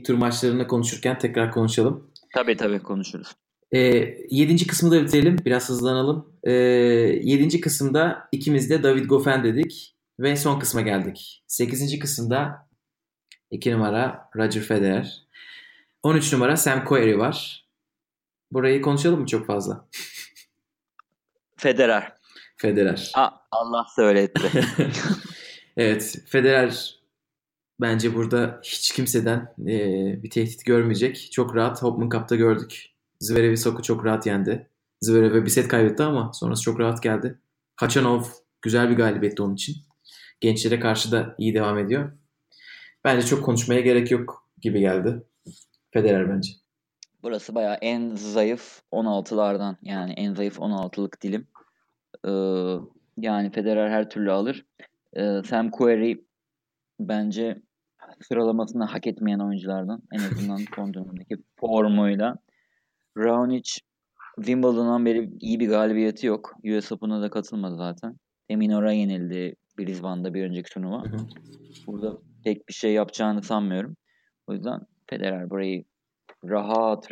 tur maçlarında konuşurken tekrar konuşalım. Tabii konuşuruz. 7. kısmı da bitirelim. Biraz hızlanalım. 7. kısımda ikimiz de David Goffin dedik. Ve son kısma geldik. 8. kısımda 2 numara Roger Federer. 13 numara Sam Querrey var. Burayı konuşalım mı çok fazla? Federer. Allah söyletti. Evet. Federer bence burada hiç kimseden bir tehdit görmeyecek. Çok rahat. Hopman Cup'ta gördük. Zverev'i Sock'u çok rahat yendi. Zverev'e bir set kaybetti ama sonrası çok rahat geldi. Khachanov güzel bir galibiyetti onun için. Gençlere karşı da iyi devam ediyor. Bence çok konuşmaya gerek yok gibi geldi. Federer bence. Burası bayağı en zayıf 16'lardan. Yani en zayıf 16'lık dilim. Yani Federer her türlü alır. Sam Querrey bence sıralamasını hak etmeyen oyunculardan. En azından son dönemdeki formuyla. Raonic Wimbledon'dan beri iyi bir galibiyeti yok. US Open'a da katılmadı zaten. Demineur'a yenildi Brisbane'da bir önceki turnuva. Burada pek bir şey yapacağını sanmıyorum. O yüzden Federer burayı rahat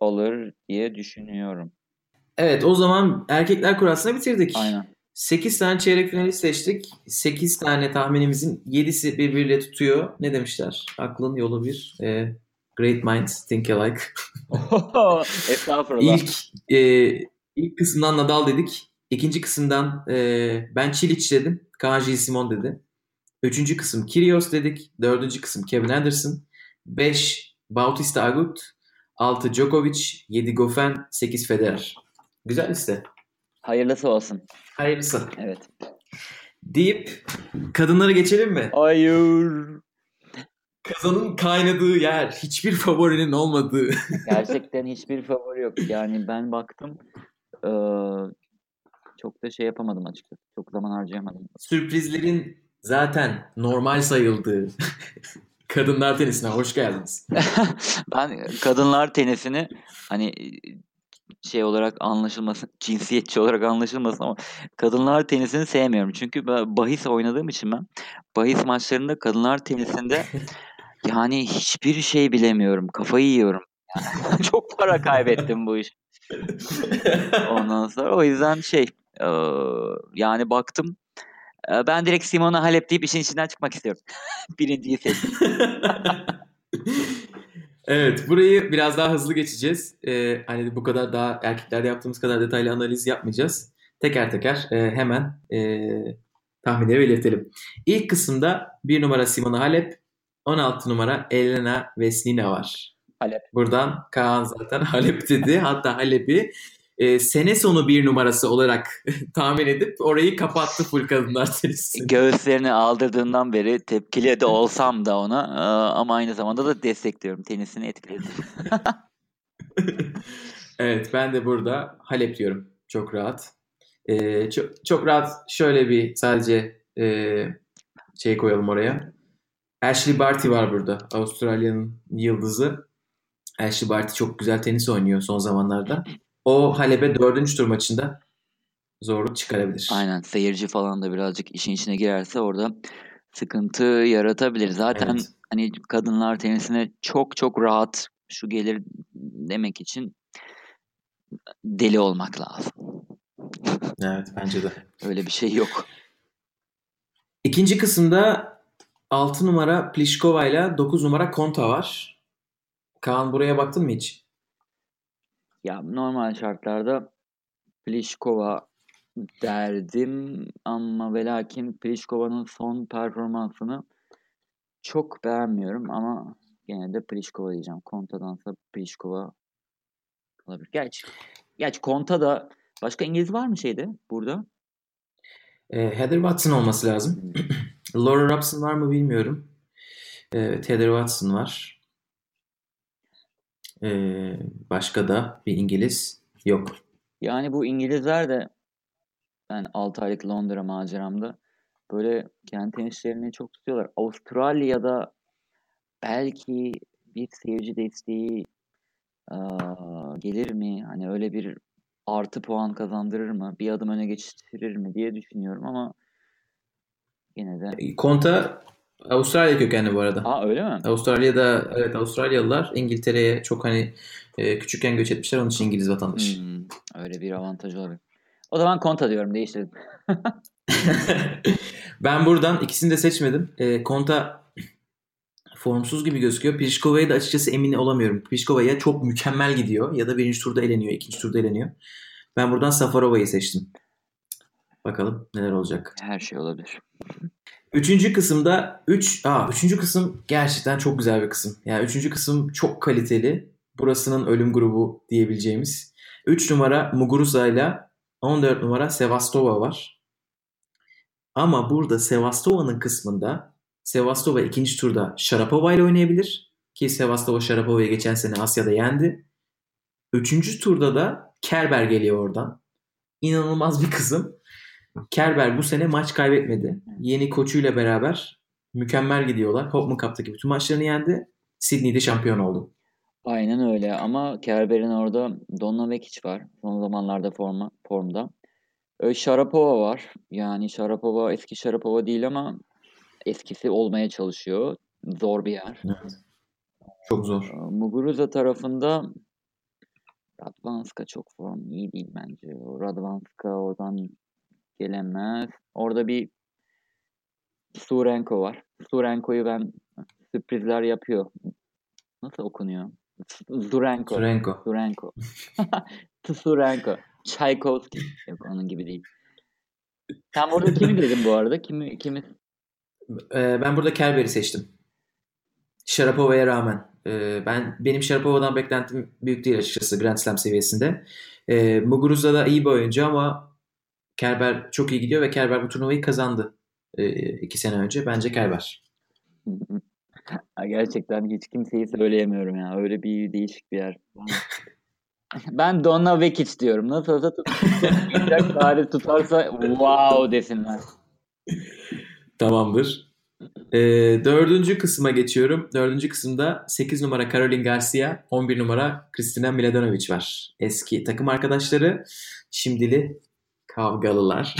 alır diye düşünüyorum. Evet, o zaman erkekler kurasını bitirdik. Aynen. 8 tane çeyrek finalist seçtik. 8 tane tahminimizin 7'si birbiriyle tutuyor. Ne demişler? Aklın yolu bir... Great minds think alike. Estağfurullah. İlk kısımdan Nadal dedik. İkinci kısımdan ben Çiliç dedim. Kaan Gilles Simon dedi. Üçüncü kısım Kyrgios dedik. Dördüncü kısım Kevin Anderson. 5 Bautista Agut. 6 Djokovic. 7 Goffin. 8 Federer. Güzel liste. Hayırlısı olsun. Hayırlısı. Evet. Deyip kadınlara geçelim mi? Hayır. Kazanın kaynadığı yer. Hiçbir favorinin olmadığı. Gerçekten hiçbir favori yok. Yani ben baktım çok da şey yapamadım açıkçası. Çok zaman harcayamadım. Sürprizlerin zaten normal sayıldığı kadınlar tenisine hoş geldiniz. Ben kadınlar tenisini hani şey olarak anlaşılmasın, cinsiyetçi olarak anlaşılmasın ama kadınlar tenisini sevmiyorum. Çünkü bahis oynadığım için ben bahis maçlarında kadınlar tenisinde yani hiçbir şey bilemiyorum. Kafayı yiyorum. Yani çok para kaybettim bu iş. Ondan sonra o yüzden yani baktım. Ben direkt Simona Halep deyip işin içinden çıkmak istiyorum. Birinciyi seçtim. Evet, burayı biraz daha hızlı geçeceğiz. Hani bu kadar daha erkeklerde yaptığımız kadar detaylı analiz yapmayacağız. Teker teker hemen tahminleri belirtelim. İlk kısımda 1 numara Simona Halep, 16 numara Elena Vesnina var. Halep. Buradan Kaan zaten Halep dedi. Hatta Halep'i sene sonu 1 numarası olarak tahmin edip orayı kapattı full kadınlar tenisini. Göğüslerini aldırdığından beri tepkili de olsam da ona ama aynı zamanda da destekliyorum. Tenisini etkiledi. Evet, ben de burada Halep diyorum. Çok rahat. Çok rahat şöyle bir sadece şey koyalım oraya. Ashley Barty var burada. Avustralya'nın yıldızı. Ashley Barty çok güzel tenis oynuyor son zamanlarda. O Halep'e 4. tur maçında zorluk çıkarabilir. Aynen. Seyirci falan da birazcık işin içine girerse orada sıkıntı yaratabilir. Zaten evet. Hani kadınlar tenisine çok rahat şu gelir demek için deli olmak lazım. Evet, bence de. Öyle bir şey yok. İkinci kısımda 6 numara Plíšková ile 9 numara Konta var. Kaan, buraya baktın mı hiç? Ya normal şartlarda Plíšková derdim ama ve lakin Plíškova'nın son performansını çok beğenmiyorum ama gene de Plíšková diyeceğim. Konta'dansa Plíšková olabilir. Gerçi Konta da başka İngiliz var mı şeyde burada? Heather Watson olması lazım. Laura Robson var mı bilmiyorum. Evet, Heather Watson var. Başka da bir İngiliz yok. Yani bu İngilizler de ben 6 aylık Londra maceramda böyle kendi tenislerini çok tutuyorlar. Avustralya'da belki bir seyirci desteği gelir mi? Hani öyle bir artı puan kazandırır mı? Bir adım öne geçtirir mi diye düşünüyorum ama yine de. Konta Avustralya kökenli bu arada. Aa, öyle mi? Avustralya'da, evet, Avustralyalılar İngiltere'ye çok hani küçükken göç etmişler, onun için İngiliz vatandaşı. Öyle bir avantajı olabilir. O zaman Konta diyorum, değiştirdim. Ben buradan ikisini de seçmedim. Konta formsuz gibi gözüküyor. Plíškova'ya da açıkçası emin olamıyorum. Plíškova ya çok mükemmel gidiyor ya da birinci turda eleniyor, ikinci turda eleniyor. Ben buradan Safarova'yı seçtim. Bakalım neler olacak. Her şey olabilir. Üçüncü kısımda üçüncü kısım gerçekten çok güzel bir kısım. Yani üçüncü kısım çok kaliteli. Burasının ölüm grubu diyebileceğimiz. 3 numara Muguruza ile 14 numara Sevastova var. Ama burada Sevastova'nın kısmında Sevastova ikinci turda Sharapova ile oynayabilir. Ki Sevastova Sharapova'yı geçen sene Asya'da yendi. Üçüncü turda da Kerber geliyor oradan. İnanılmaz bir kısım. Kerber bu sene maç kaybetmedi. Yeni koçuyla beraber mükemmel gidiyorlar. Hopman Cup'taki bütün maçlarını yendi. Sydney'de şampiyon oldu. Aynen öyle ama Kerber'in orada Donnavekic var. Son zamanlarda formda. Sharapova var. Yani Sharapova eski Sharapova değil ama eskisi olmaya çalışıyor. Zor bir yer. Evet. Çok zor. Muguruza tarafında Radvanska çok form iyi değil bence. Radvanska oradan gelemez. Orada bir Surenko var. Surenko'yu ben sürprizler yapıyor. Nasıl okunuyor? Surenko. Surenko. Çaykovski. Yok, onun gibi değil. Sen burada kimi dedin bu arada? Kimi? Ben burada Kerber'i seçtim. Sharapova'ya rağmen. Benim Sharapova'dan beklentim büyük değil açıkçası Grand Slam seviyesinde. Muguruza da iyi bir oyuncu ama Kerber çok iyi gidiyor ve Kerber bu turnuvayı kazandı 2 sene önce. Bence Kerber. Gerçekten hiç kimseyi söyleyemiyorum ya. Öyle bir değişik bir yer. Ben Donnavekic diyorum. Nasıl olsa tutarsa wow desinler. Tamamdır. Dördüncü kısma geçiyorum. Dördüncü kısımda 8 numara Caroline Garcia, 11 numara Kristina Mladenovic var. Eski takım arkadaşları, şimdili kavgalılar.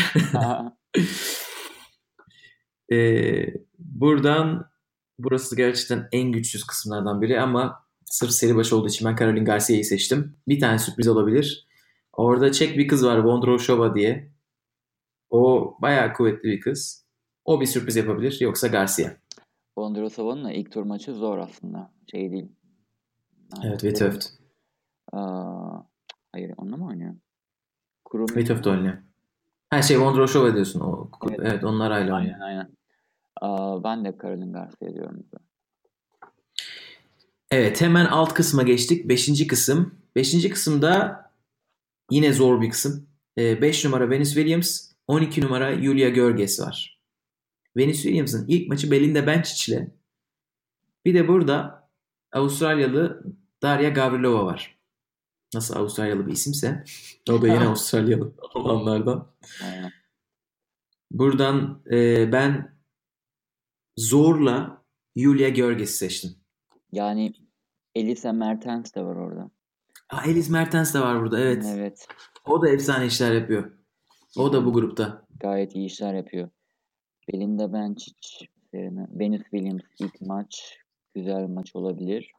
Buradan burası gerçekten en güçsüz kısımlardan biri ama sırf seri başı olduğu için ben Caroline Garcia'yı seçtim. Bir tane sürpriz olabilir. Orada Çek bir kız var, Vondroshova diye. O bayağı kuvvetli bir kız. O bir sürpriz yapabilir. Yoksa Garcia. Vondroshova'nın da ilk tur maçı zor aslında. Şey değil. Evet, Vitövt. Hayır, onunla mı oynuyor? Vitövt oynuyor. Her şey Vondroshova diyorsun. O, evet. Evet, onlar aile oynuyor. Aynen. Ben de Caroline Garcia diyorum. Evet, hemen alt kısma geçtik. 5. kısım. 5. kısımda yine zor bir kısım. 5 numara Venus Williams, 12 numara Julia Görges var. Venus Williams'ın ilk maçı Belinda Bencic ile. Bir de burada Avustralyalı Darya Gavrilova var. Nasıl Avustralyalı bir isimse. O da yine Avustralyalı olanlardan. Buradan ben zorla Julia Görges'i seçtim. Yani Elisa Mertens de var orada. Elisa Mertens de var burada, evet. Evet. O da efsane işler yapıyor. O da bu grupta. Gayet iyi işler yapıyor. Belinda Bencic, Venus Williams ilk maç. Güzel maç olabilir.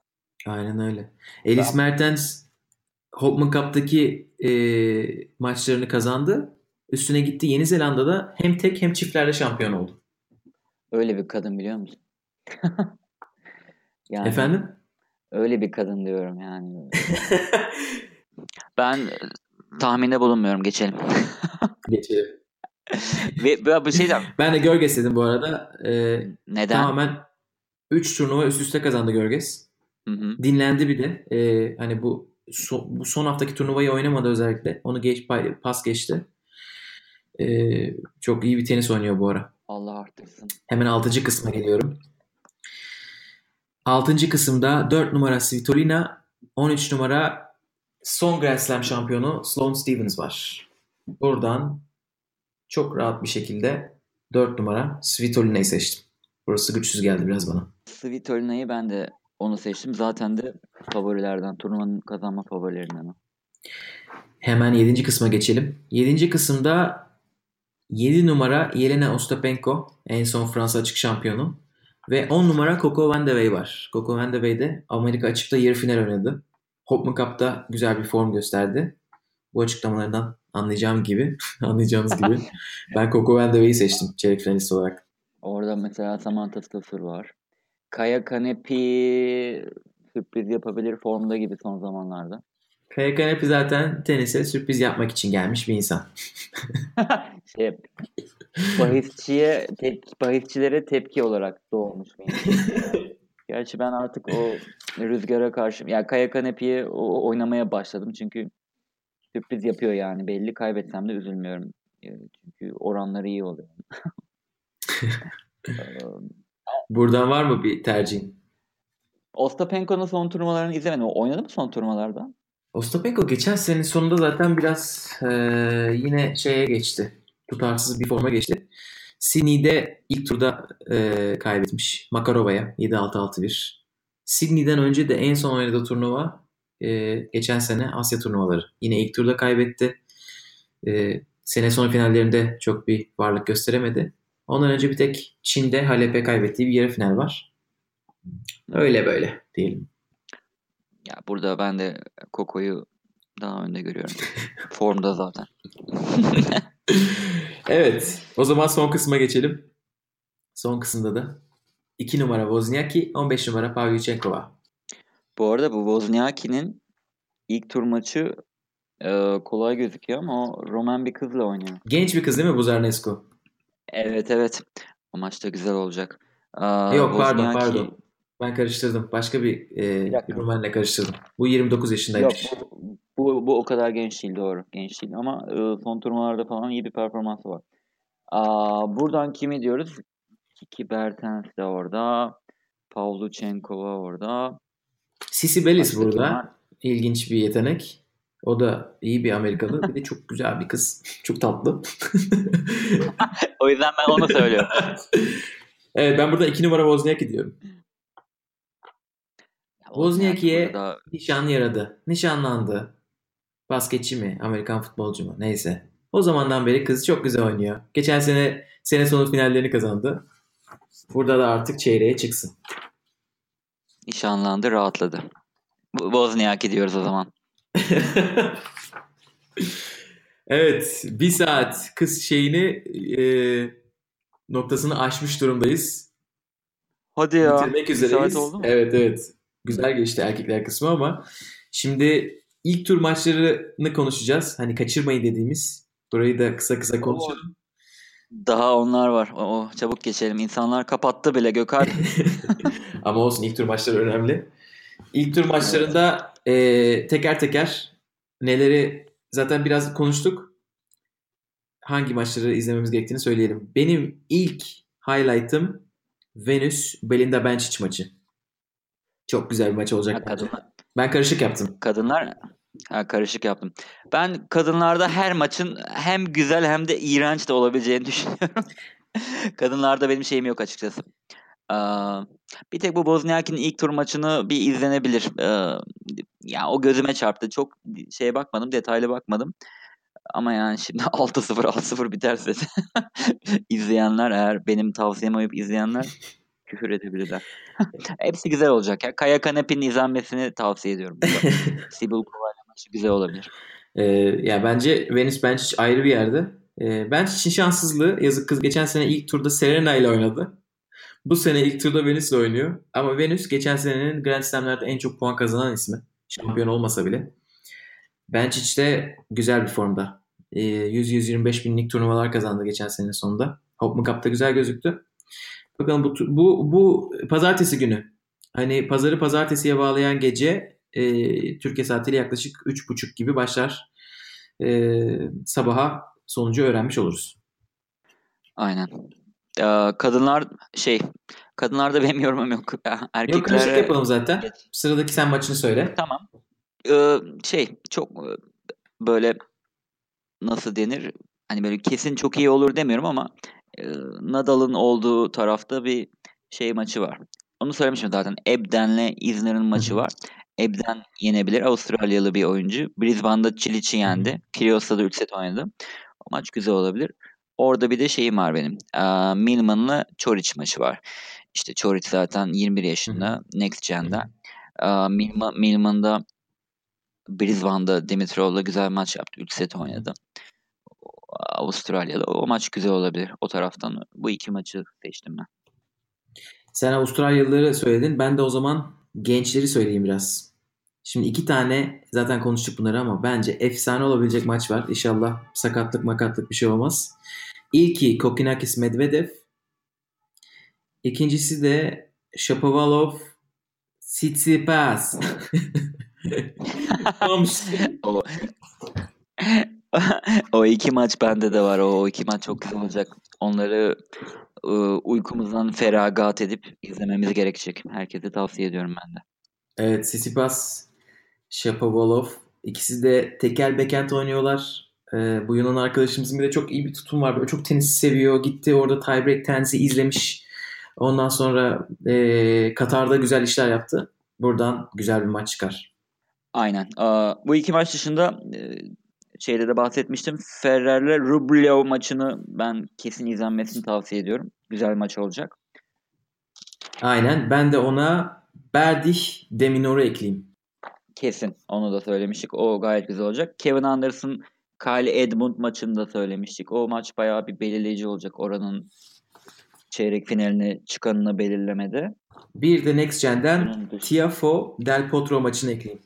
Aynen öyle. Elisa Mertens Hopman Cup'taki maçlarını kazandı. Üstüne gitti Yeni Zelanda'da hem tek hem çiftlerde şampiyon oldu. Öyle bir kadın biliyor musun? Yani, efendim? Öyle bir kadın diyorum yani. Ben tahminde bulunmuyorum. Geçelim. Ve bir şey diyeyim. Ben de Görges dedim bu arada. Neden? Tamamen 3 turnuva üst üste kazandı Görges. Hı-hı. Dinlendi bir de. Hani bu son haftaki turnuvayı oynamadı özellikle. Onu pas geçti. Çok iyi bir tenis oynuyor bu ara. Allah artırsın. Hemen 6. kısma geliyorum. 6. kısımda 4 numara Svitolina, 13 numara son Grand Slam şampiyonu Sloane Stephens var. Buradan çok rahat bir şekilde 4 numara Svitolina'yı seçtim. Burası güçsüz geldi biraz bana. Svitolina'yı ben de Onu seçtim. Zaten de favorilerden, turnuvanın kazanma favorilerinden. Hemen 7. kısma geçelim. 7. kısımda 7 numara Yelena Ostapenko, en son Fransa açık şampiyonu. Ve 10 numara Coco Vandeweghe var. Coco Vandeweghe de Amerika açıkta yarı final oynadı. Hopman Cup'ta güzel bir form gösterdi. Bu açıklamalarından anlayacağınız gibi. Ben Coco Vandeweghe'yi seçtim çeyrek finalist olarak. Orada mesela Samantha Stossur var. Kaya Kanepi sürpriz yapabilir formda gibi son zamanlarda. Kaya Kanepi zaten tenise sürpriz yapmak için gelmiş bir insan. Bahisçilere tepki olarak doğmuş bir insan. Gerçi ben artık o rüzgara karşı, yani Kaya Kanepi'ye oynamaya başladım. Çünkü sürpriz yapıyor yani belli. Kaybetsem de üzülmüyorum. Çünkü oranları iyi oluyor. Buradan var mı bir tercihin? Ostapenko'nun son turnuvalarını izlemedim. Oynadı mı son turnuvalarda? Ostapenko geçen senenin sonunda zaten biraz yine şeye geçti. Tutarsız bir forma geçti. Sydney'de ilk turda kaybetmiş. Makarova'ya 7-6-6-1. Sydney'den önce de en son oynadığı turnuva geçen sene Asya turnuvaları. Yine ilk turda kaybetti. Sene sonu finallerinde çok bir varlık gösteremedi. Ondan önce bir tek Çin'de Halep'e kaybettiği bir yarı final var. Öyle böyle diyelim. Ya burada ben de Coco'yu daha önde görüyorum. Formda zaten. Evet. O zaman son kısma geçelim. Son kısımda da 2 numara Wozniacki, 15 numara Pavlyuchenkova. Bu arada bu Wozniacki'nin ilk tur maçı kolay gözüküyor ama o Roman bir kızla oynuyor. Genç bir kız değil mi bu Zarnescu? Evet. O maç da güzel olacak. Yok Wozniacki... pardon. Ben karıştırdım. Başka bir Rumen'le karıştırdım. Bu 29 yaşındaymış. Yok, bu o kadar genç değil, doğru. Genç değil ama son turnuvalarda falan iyi bir performansı var. Buradan kimi diyoruz? Kiki Bertens de orada. Pavlyuchenkova orada. Sissi Belis başka burada. Kimler? İlginç bir yetenek. O da iyi bir Amerikalı. Bir de çok güzel bir kız. Çok tatlı. O yüzden ben onu söylüyorum. Evet, ben burada 2 numara Wozniacki diyorum. Wozniacki'ye nişanlandı. Basketçi mi, Amerikan futbolcu mu, neyse. O zamandan beri kız çok güzel oynuyor. Geçen sene sonu finallerini kazandı. Burada da artık çeyreğe çıksın. Nişanlandı, rahatladı. Wozniacki diyoruz o zaman. Evet, bir saat kız noktasını aşmış durumdayız. Hadi ya. Bitirmek üzereyiz. Evet. Güzel geçti erkekler kısmı ama şimdi ilk tur maçlarını konuşacağız. Hani kaçırmayın dediğimiz. Burayı da kısa kısa konuşalım. Daha onlar var. Çabuk geçelim. İnsanlar kapattı bile Gökhan. Ama olsun, ilk tur maçları önemli. İlk tur maçlarında teker teker neleri zaten biraz konuştuk. Hangi maçları izlememiz gerektiğini söyleyelim. Benim ilk highlight'ım Venus Belinda Bencic maçı. Çok güzel bir maç olacak. Ben karışık yaptım. Karışık yaptım. Ben kadınlarda her maçın hem güzel hem de iğrenç de olabileceğini düşünüyorum. Kadınlarda benim şeyim yok açıkçası. Bir tek bu Wozniacki'nin ilk tur maçını bir izlenebilir. Yani o gözüme çarptı. Çok detaylı bakmadım. Ama yani şimdi 6-0 biterse izleyenler, eğer benim tavsiyeme uyup izleyenler küfür edebilirler. Hepsi güzel olacak. Ya. Kaya Kanepi'nin izlenmesini tavsiye ediyorum. Sibel Kova'yla maçı güzel olabilir. Ya bence Venus Bencic ayrı bir yerde. Bencic'in şanssızlığı, yazık kız geçen sene ilk turda Serena ile oynadı. Bu sene ilk turda Venus ile oynuyor. Ama Venus geçen senenin Grand Slam'lerde en çok puan kazanan ismi. Şampiyon olmasa bile. Bencic de güzel bir formda. 100-125 binlik turnuvalar kazandı geçen senenin sonunda. Hopman Cup'ta güzel gözüktü. Bakalım bu pazartesi günü, hani pazarı pazartesiye bağlayan gece Türkiye saatiyle yaklaşık 3.30 gibi başlar. Sabaha sonucu öğrenmiş oluruz. Aynen. Kadınlarda benim yorumum yok. Erkeklere... Yok, karışık yapalım zaten. Sıradaki sen maçını söyle. Tamam. Çok böyle nasıl denir? Hani böyle kesin çok iyi olur demiyorum ama Nadal'ın olduğu tarafta bir maçı var. Onu söylemiştim zaten. Ebden'le Isner'ın maçı var. Ebden yenebilir. Avustralyalı bir oyuncu. Brisbane'da Ćilić'i yendi. Kyrgios'ta da 3 set oynadı. O maç güzel olabilir. Orada bir de şeyim var benim. Milman'la Ćorić maçı var. İşte Ćorić zaten 21 yaşında. Next Gen'den. Milman'da Brisbane'da Dimitrov'la güzel maç yaptı. 3 set oynadı. Avustralya'da. O maç güzel olabilir. O taraftan bu iki maçı seçtim ben. Sen Avustralyalıları söyledin. Ben de o zaman gençleri söyleyeyim biraz. Şimdi iki tane zaten konuştuk bunları ama bence efsane olabilecek maç var. İnşallah sakatlık makatlık bir şey olmaz. İlki Kokkinakis Medvedev. İkincisi de Shapovalov Tsitsipas. O iki maç bende de var. O iki maç çok güzel olacak. Onları uykumuzdan feragat edip izlememiz gerekecek. Herkese tavsiye ediyorum ben de. Evet, Tsitsipas, Shapovalov. İkisi de tekel backhand oynuyorlar. Bu Yunan arkadaşımızın bir de çok iyi bir tutum var. Böyle çok tenisi seviyor. Gitti orada tiebreak tenisi izlemiş. Ondan sonra Katar'da güzel işler yaptı. Buradan güzel bir maç çıkar. Aynen. Bu iki maç dışında şeyde de bahsetmiştim. Ferrer'le Rublev maçını ben kesin izlenmesini tavsiye ediyorum. Güzel maç olacak. Aynen. Ben de ona Berdych Deminov'u ekleyeyim. Kesin. Onu da söylemiştik. O gayet güzel olacak. Kevin Anderson Kyle Edmund maçını da söylemiştik. O maç bayağı bir belirleyici olacak. Oranın çeyrek finaline çıkanını belirlemede. Bir de Next Gen'den Tiafoe Del Potro maçını ekleyeyim.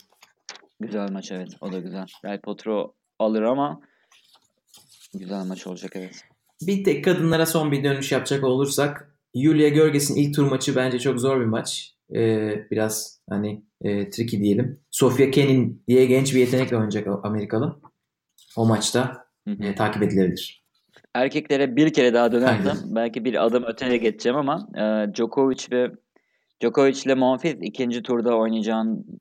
Güzel maç, evet. O da güzel. Del Potro alır ama güzel maç olacak, evet. Bir tek kadınlara son bir dönüş yapacak olursak Julia Görges'in ilk tur maçı bence çok zor bir maç. Biraz hani tricky diyelim. Sofia Kenin diye genç bir yetenekle oynayacak Amerikalı. O maçta takip edilebilir. Erkeklere bir kere daha dönersem belki bir adım öteye geçeceğim ama Djokovic ile Monfils ikinci turda oynayacağın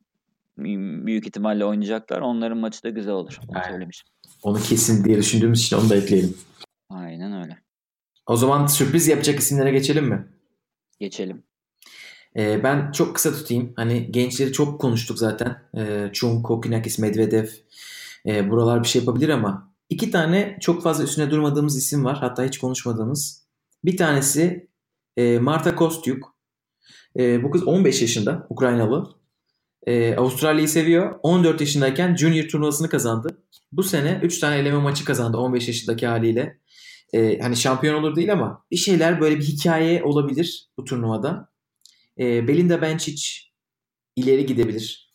büyük ihtimalle oynayacaklar. Onların maçı da güzel olur. Onu söylemişim. Onu kesin diye düşündüğümüz için onu da ekleyelim. Aynen öyle. O zaman sürpriz yapacak isimlere geçelim mi? Geçelim. Ben çok kısa tutayım. Hani gençleri çok konuştuk zaten. Çun, Kokkinakis, Medvedev. Buralar bir şey yapabilir ama iki tane çok fazla üstüne durmadığımız isim var. Hatta hiç konuşmadığımız. Bir tanesi Marta Kostyuk. Bu kız 15 yaşında. Ukraynalı. Avustralya'yı seviyor. 14 yaşındayken Junior turnuvasını kazandı. Bu sene 3 tane eleme maçı kazandı 15 yaşındaki haliyle. Hani şampiyon olur değil ama bir şeyler böyle bir hikaye olabilir bu turnuvada. Belinda Bencic ileri gidebilir.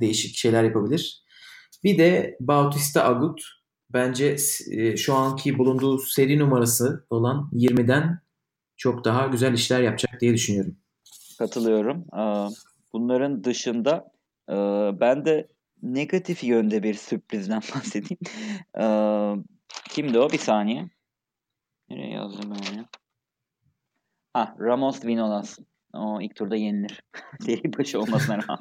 Değişik şeyler yapabilir. Bir de Bautista Agut. Bence şu anki bulunduğu seri numarası olan 20'den çok daha güzel işler yapacak diye düşünüyorum. Katılıyorum. Bunların dışında ben de negatif yönde bir sürprizden bahsedeyim. Kimdi o? Bir saniye. Nereye yazdım ben ya? Ramos Vinolas. O ilk turda yenilir. Seri başı olmasına rağmen.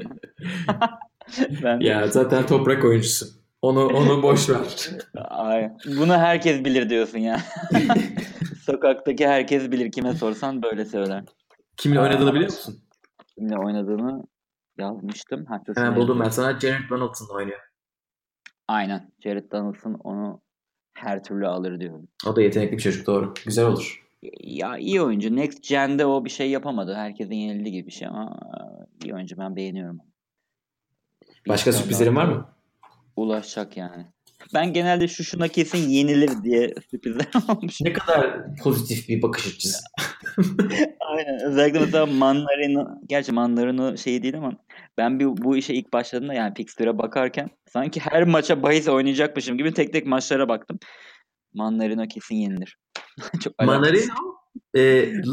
Ya zaten toprak oyuncusu. Onu boş ver. Bunu herkes bilir diyorsun ya. Sokaktaki herkes bilir. Kime sorsan böyle söyler. Kimle oynadığını biliyor musun? Kimle oynadığını yazmıştım. Buldum ben sana. Jared Donaldson'la oynuyor. Aynen. Jared Donaldson onu her türlü alır diyorum. O da yetenekli bir çocuk. Doğru. Güzel olur. Ya iyi oyuncu. Next Gen'de o bir şey yapamadı. Herkesin yenildiği gibi bir şey ama iyi oyuncu. Ben beğeniyorum. Başka sürprizlerin var mı? Ulaşacak yani. Ben genelde şuna kesin yenilir diye sürprizler olmuş. Ne kadar pozitif bir bakış açısı. Aynen. Özellikle mesela Mandarin'ı, gerçi Mandarin'ı şey değil ama ben bu işe ilk başladığımda yani fixture'a bakarken sanki her maça bahis oynayacakmışım gibi tek tek maçlara baktım. Mandarin'ı kesin yenilir. Mandarin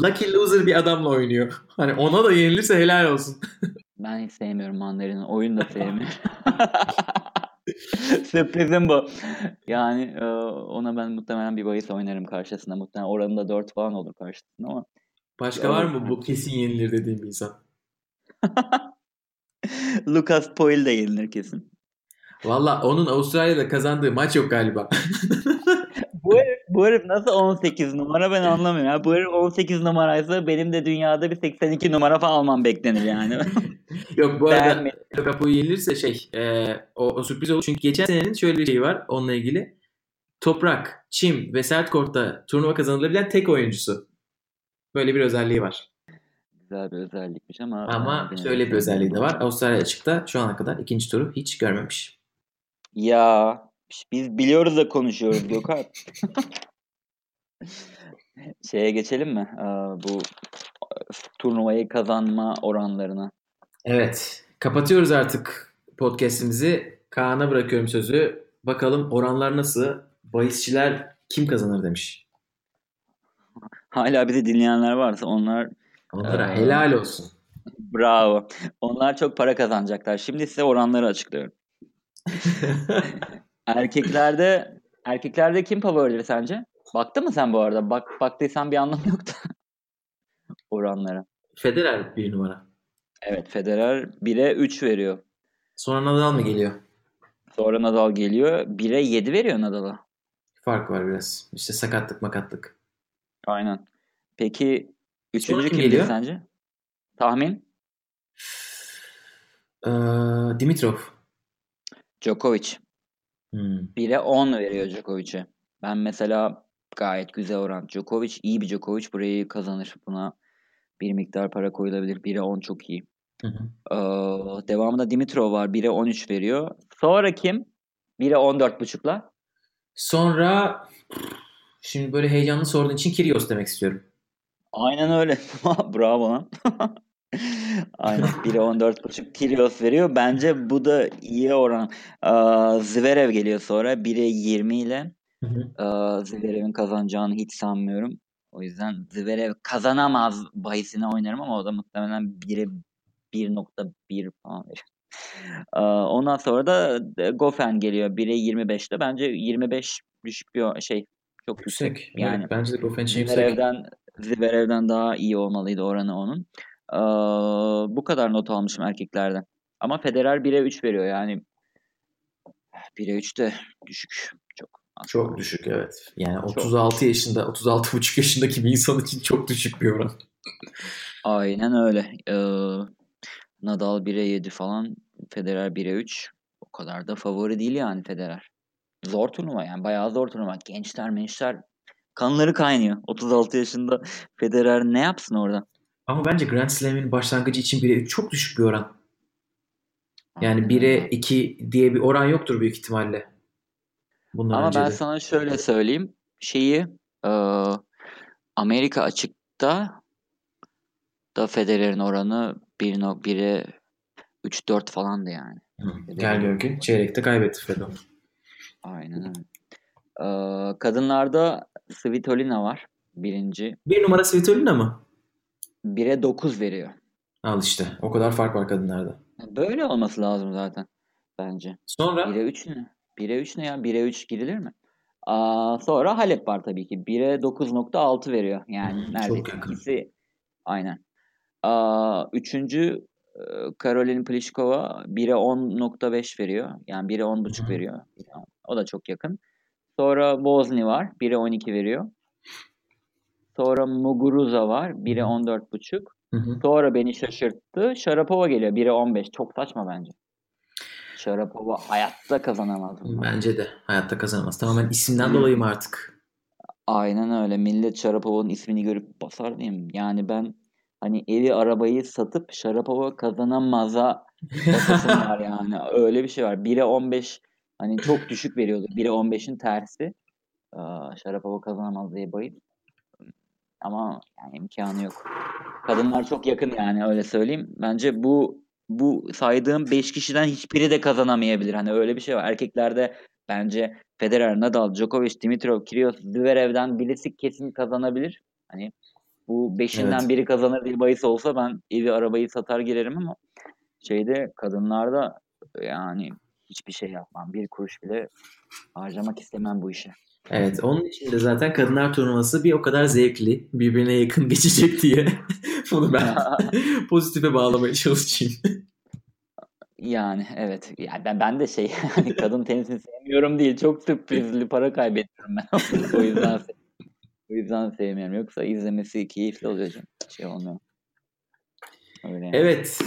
lucky loser bir adamla oynuyor. Hani ona da yenilirse helal olsun. Ben hiç sevmiyorum Mandarin'i. Oyunu da sevmiyorum. Sürprizim bu. Yani ona ben muhtemelen bir bahis oynarım karşısında. Muhtemelen oranında 4 falan olur karşısında ama. Başka var mı bu kesin yenilir dediğim bir insan? Lucas Poil de yenilir kesin. Valla onun Avustralya'da kazandığı maç yok galiba. bu Bu herif nasıl 18 numara ben anlamıyorum. Ya. Bu herif 18 numaraysa benim de dünyada bir 82 numara falan almam beklenir yani. Yok bu arada Capo'yu yenilirse o sürpriz olur. Çünkü geçen senenin şöyle bir şeyi var onunla ilgili. Toprak, çim ve sert kortta turnuva kazanılabilen tek oyuncusu. Böyle bir özelliği var. Güzel bir özellikmiş ama şöyle bir özelliği de var. Avustralya açıkta şu ana kadar ikinci turu hiç görmemiş. Ya biz biliyoruz da konuşuyoruz Gökhan. Geçelim mi? Bu turnuvayı kazanma oranlarına. Evet. Kapatıyoruz artık podcast'imizi. Kaan'a bırakıyorum sözü. Bakalım oranlar nasıl? Bahisçiler kim kazanır demiş. Hala bizi dinleyenler varsa onlara helal olsun. Bravo. Onlar çok para kazanacaklar. Şimdi size oranları açıklıyorum. Erkeklerde kim favoridir sence? Baktın mı sen bu arada? Baktıysan bir anlamı yok da oranlara. Federer 1 numara. Evet, Federer 1'e 3 veriyor. Sonra Nadal mı geliyor? Sonra Nadal geliyor. 1'e 7 veriyor Nadal'a. Fark var biraz. İşte sakatlık makatlık. Aynen. Peki 3. kim geliyor sence? Tahmin? Dimitrov. Djokovic. 1'e 10 veriyor Djokovic'e. Ben mesela gayet güzel oran. Djokovic iyi bir Djokovic. Burayı kazanır. Buna bir miktar para koyulabilir. 1'e 10 çok iyi. Devamında Dimitrov var. 1'e 13 veriyor. Sonra kim? 1'e 14.5'la. Sonra şimdi böyle heyecanlı sorduğun için Kyrgios demek istiyorum. Aynen öyle. Bravo lan. Aynen. 1'e 14.5 Kyrgios veriyor. Bence bu da iyi oran. Zverev geliyor sonra. 1'e 20 ile. Zverev'in kazanacağını hiç sanmıyorum. O yüzden Zverev kazanamaz bahisine oynarım ama o da muhtemelen 1'e 1.1 falan veriyor. Ondan sonra da Goffin geliyor 1'e 25'te. Bence 25 düşük bir çok yüksek. Yani evet, bence de Goffin Zverev'den daha iyi olmalıydı oranı onun. Bu kadar not almışım erkeklerden. Ama Federer 1'e 3 veriyor yani. 1'e 3 de düşük. Çok düşük evet. Yani 36,5 yaşındaki bir insan için çok düşük bir oran. Aynen öyle. Nadal 1'e 7 falan. Federer 1'e 3. O kadar da favori değil yani Federer. Zor turnuva yani. Bayağı zor turnuva. Gençler kanları kaynıyor. 36 yaşında Federer ne yapsın orada? Ama bence Grand Slam'in başlangıcı için 1'e 3 çok düşük bir oran. Yani 1'e 2 diye bir oran yoktur büyük ihtimalle. Bundan ama ben sana şöyle söyleyeyim. Amerika açıkta da Federer'in oranı 1'e 3-4 falandı yani. Gel gör ki çeyrekte kaybetti Federer. Aynen öyle. Kadınlarda Svitolina var. Birinci. 1 numara Svitolina mı? 1'e 9 veriyor. Al işte. O kadar fark var kadınlarda. Böyle olması lazım zaten. Bence. Sonra? 1'e 3 ne? 1'e 3 ne ya? 1'e 3 girilir mi? Sonra Halep var tabii ki. 1'e 9.6 veriyor. Yani neredeyse ikisi. Aynen. Üçüncü Karolína Plíšková 1'e 10.5 veriyor. Yani 1'e 10.5 veriyor. O da çok yakın. Sonra Wozni var. 1'e 12 veriyor. Sonra Muguruza var. 1'e 14.5. Sonra beni şaşırttı. Sharapova geliyor. 1'e 15. Çok saçma bence. Sharapova hayatta kazanamaz. Bence de hayatta kazanamaz. Tamamen isimden dolayı mı artık? Aynen öyle. Millet Sharapova'nın ismini görüp basar diyeyim. Yani ben hani evi arabayı satıp Sharapova kazanamaza basasınlar yani. Öyle bir şey var. 1'e 15 hani çok düşük veriyordu. 1'e 15'in tersi. Sharapova kazanamaz diye bayıl. Ama yani imkanı yok. Kadınlar çok yakın yani öyle söyleyeyim. Bence bu saydığım 5 kişiden hiçbiri de kazanamayabilir. Hani öyle bir şey var. Erkeklerde bence Federer, Nadal, Djokovic, Dimitrov, Kyrgios, Zverev'den birisi kesin kazanabilir. Hani bu 5'inden biri kazanır diye bahis olsa ben evi arabayı satar girerim ama kadınlarda yani hiçbir şey yapmam. Bir kuruş bile harcamak istemem bu işe. Evet. Onun için de zaten kadınlar turnuvası bir o kadar zevkli. Birbirine yakın geçecek diye. Bunu ben pozitife bağlamaya çalışayım. Yani evet. Yani ben de şey hani kadın tenisini sevmiyorum değil. Çok sürprizli para kaybediyorum ben. O yüzden sevmiyorum. Yoksa izlemesi keyifli olacak. Şey olmuyor. Öyle. Evet.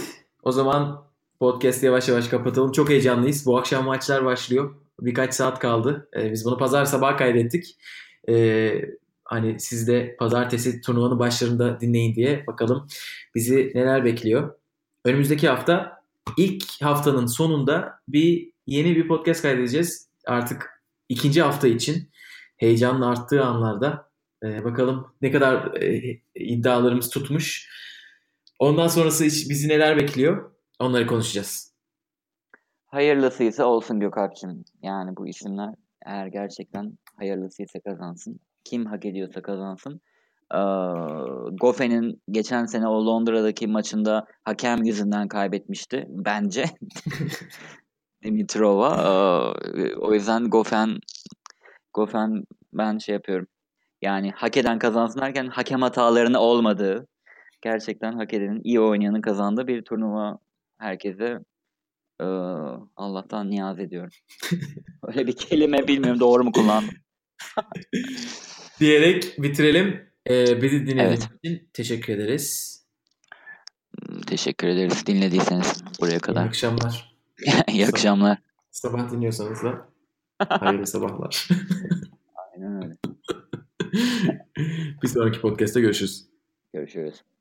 O zaman podcast'i yavaş yavaş kapatalım. Çok heyecanlıyız. Bu akşam maçlar başlıyor. Birkaç saat kaldı. Biz bunu pazar sabahı kaydettik. Hani siz de pazartesi turnuvanın başlarında dinleyin diye. Bakalım bizi neler bekliyor. Önümüzdeki hafta ilk haftanın sonunda yeni bir podcast kaydedeceğiz. Artık ikinci hafta için heyecanın arttığı anlarda. Bakalım ne kadar iddialarımız tutmuş. Ondan sonrası bizi neler bekliyor? Onları konuşacağız. Hayırlısıysa olsun Gökalp'cığım. Yani bu isimler eğer gerçekten hayırlısıysa kazansın. Kim hak ediyorsa kazansın. Goffin'in geçen sene o Londra'daki maçında hakem yüzünden kaybetmişti. Bence. Dimitrov'a. O yüzden Goffin ben şey yapıyorum. Yani hak eden kazansın derken hakem hatalarının olmadığı, gerçekten hak edenin, iyi oynayanın kazandığı bir turnuva herkese Allah'tan niyaz ediyorum. Öyle bir kelime bilmiyorum doğru mu kullandım. Diyerek bitirelim. Bizi dinlediğiniz için teşekkür ederiz. Teşekkür ederiz dinlediyseniz buraya kadar. İyi akşamlar. İyi akşamlar. Sabah dinliyorsanız da hayırlı sabahlar. Aynen öyle. Bir sonraki podcast'ta görüşürüz.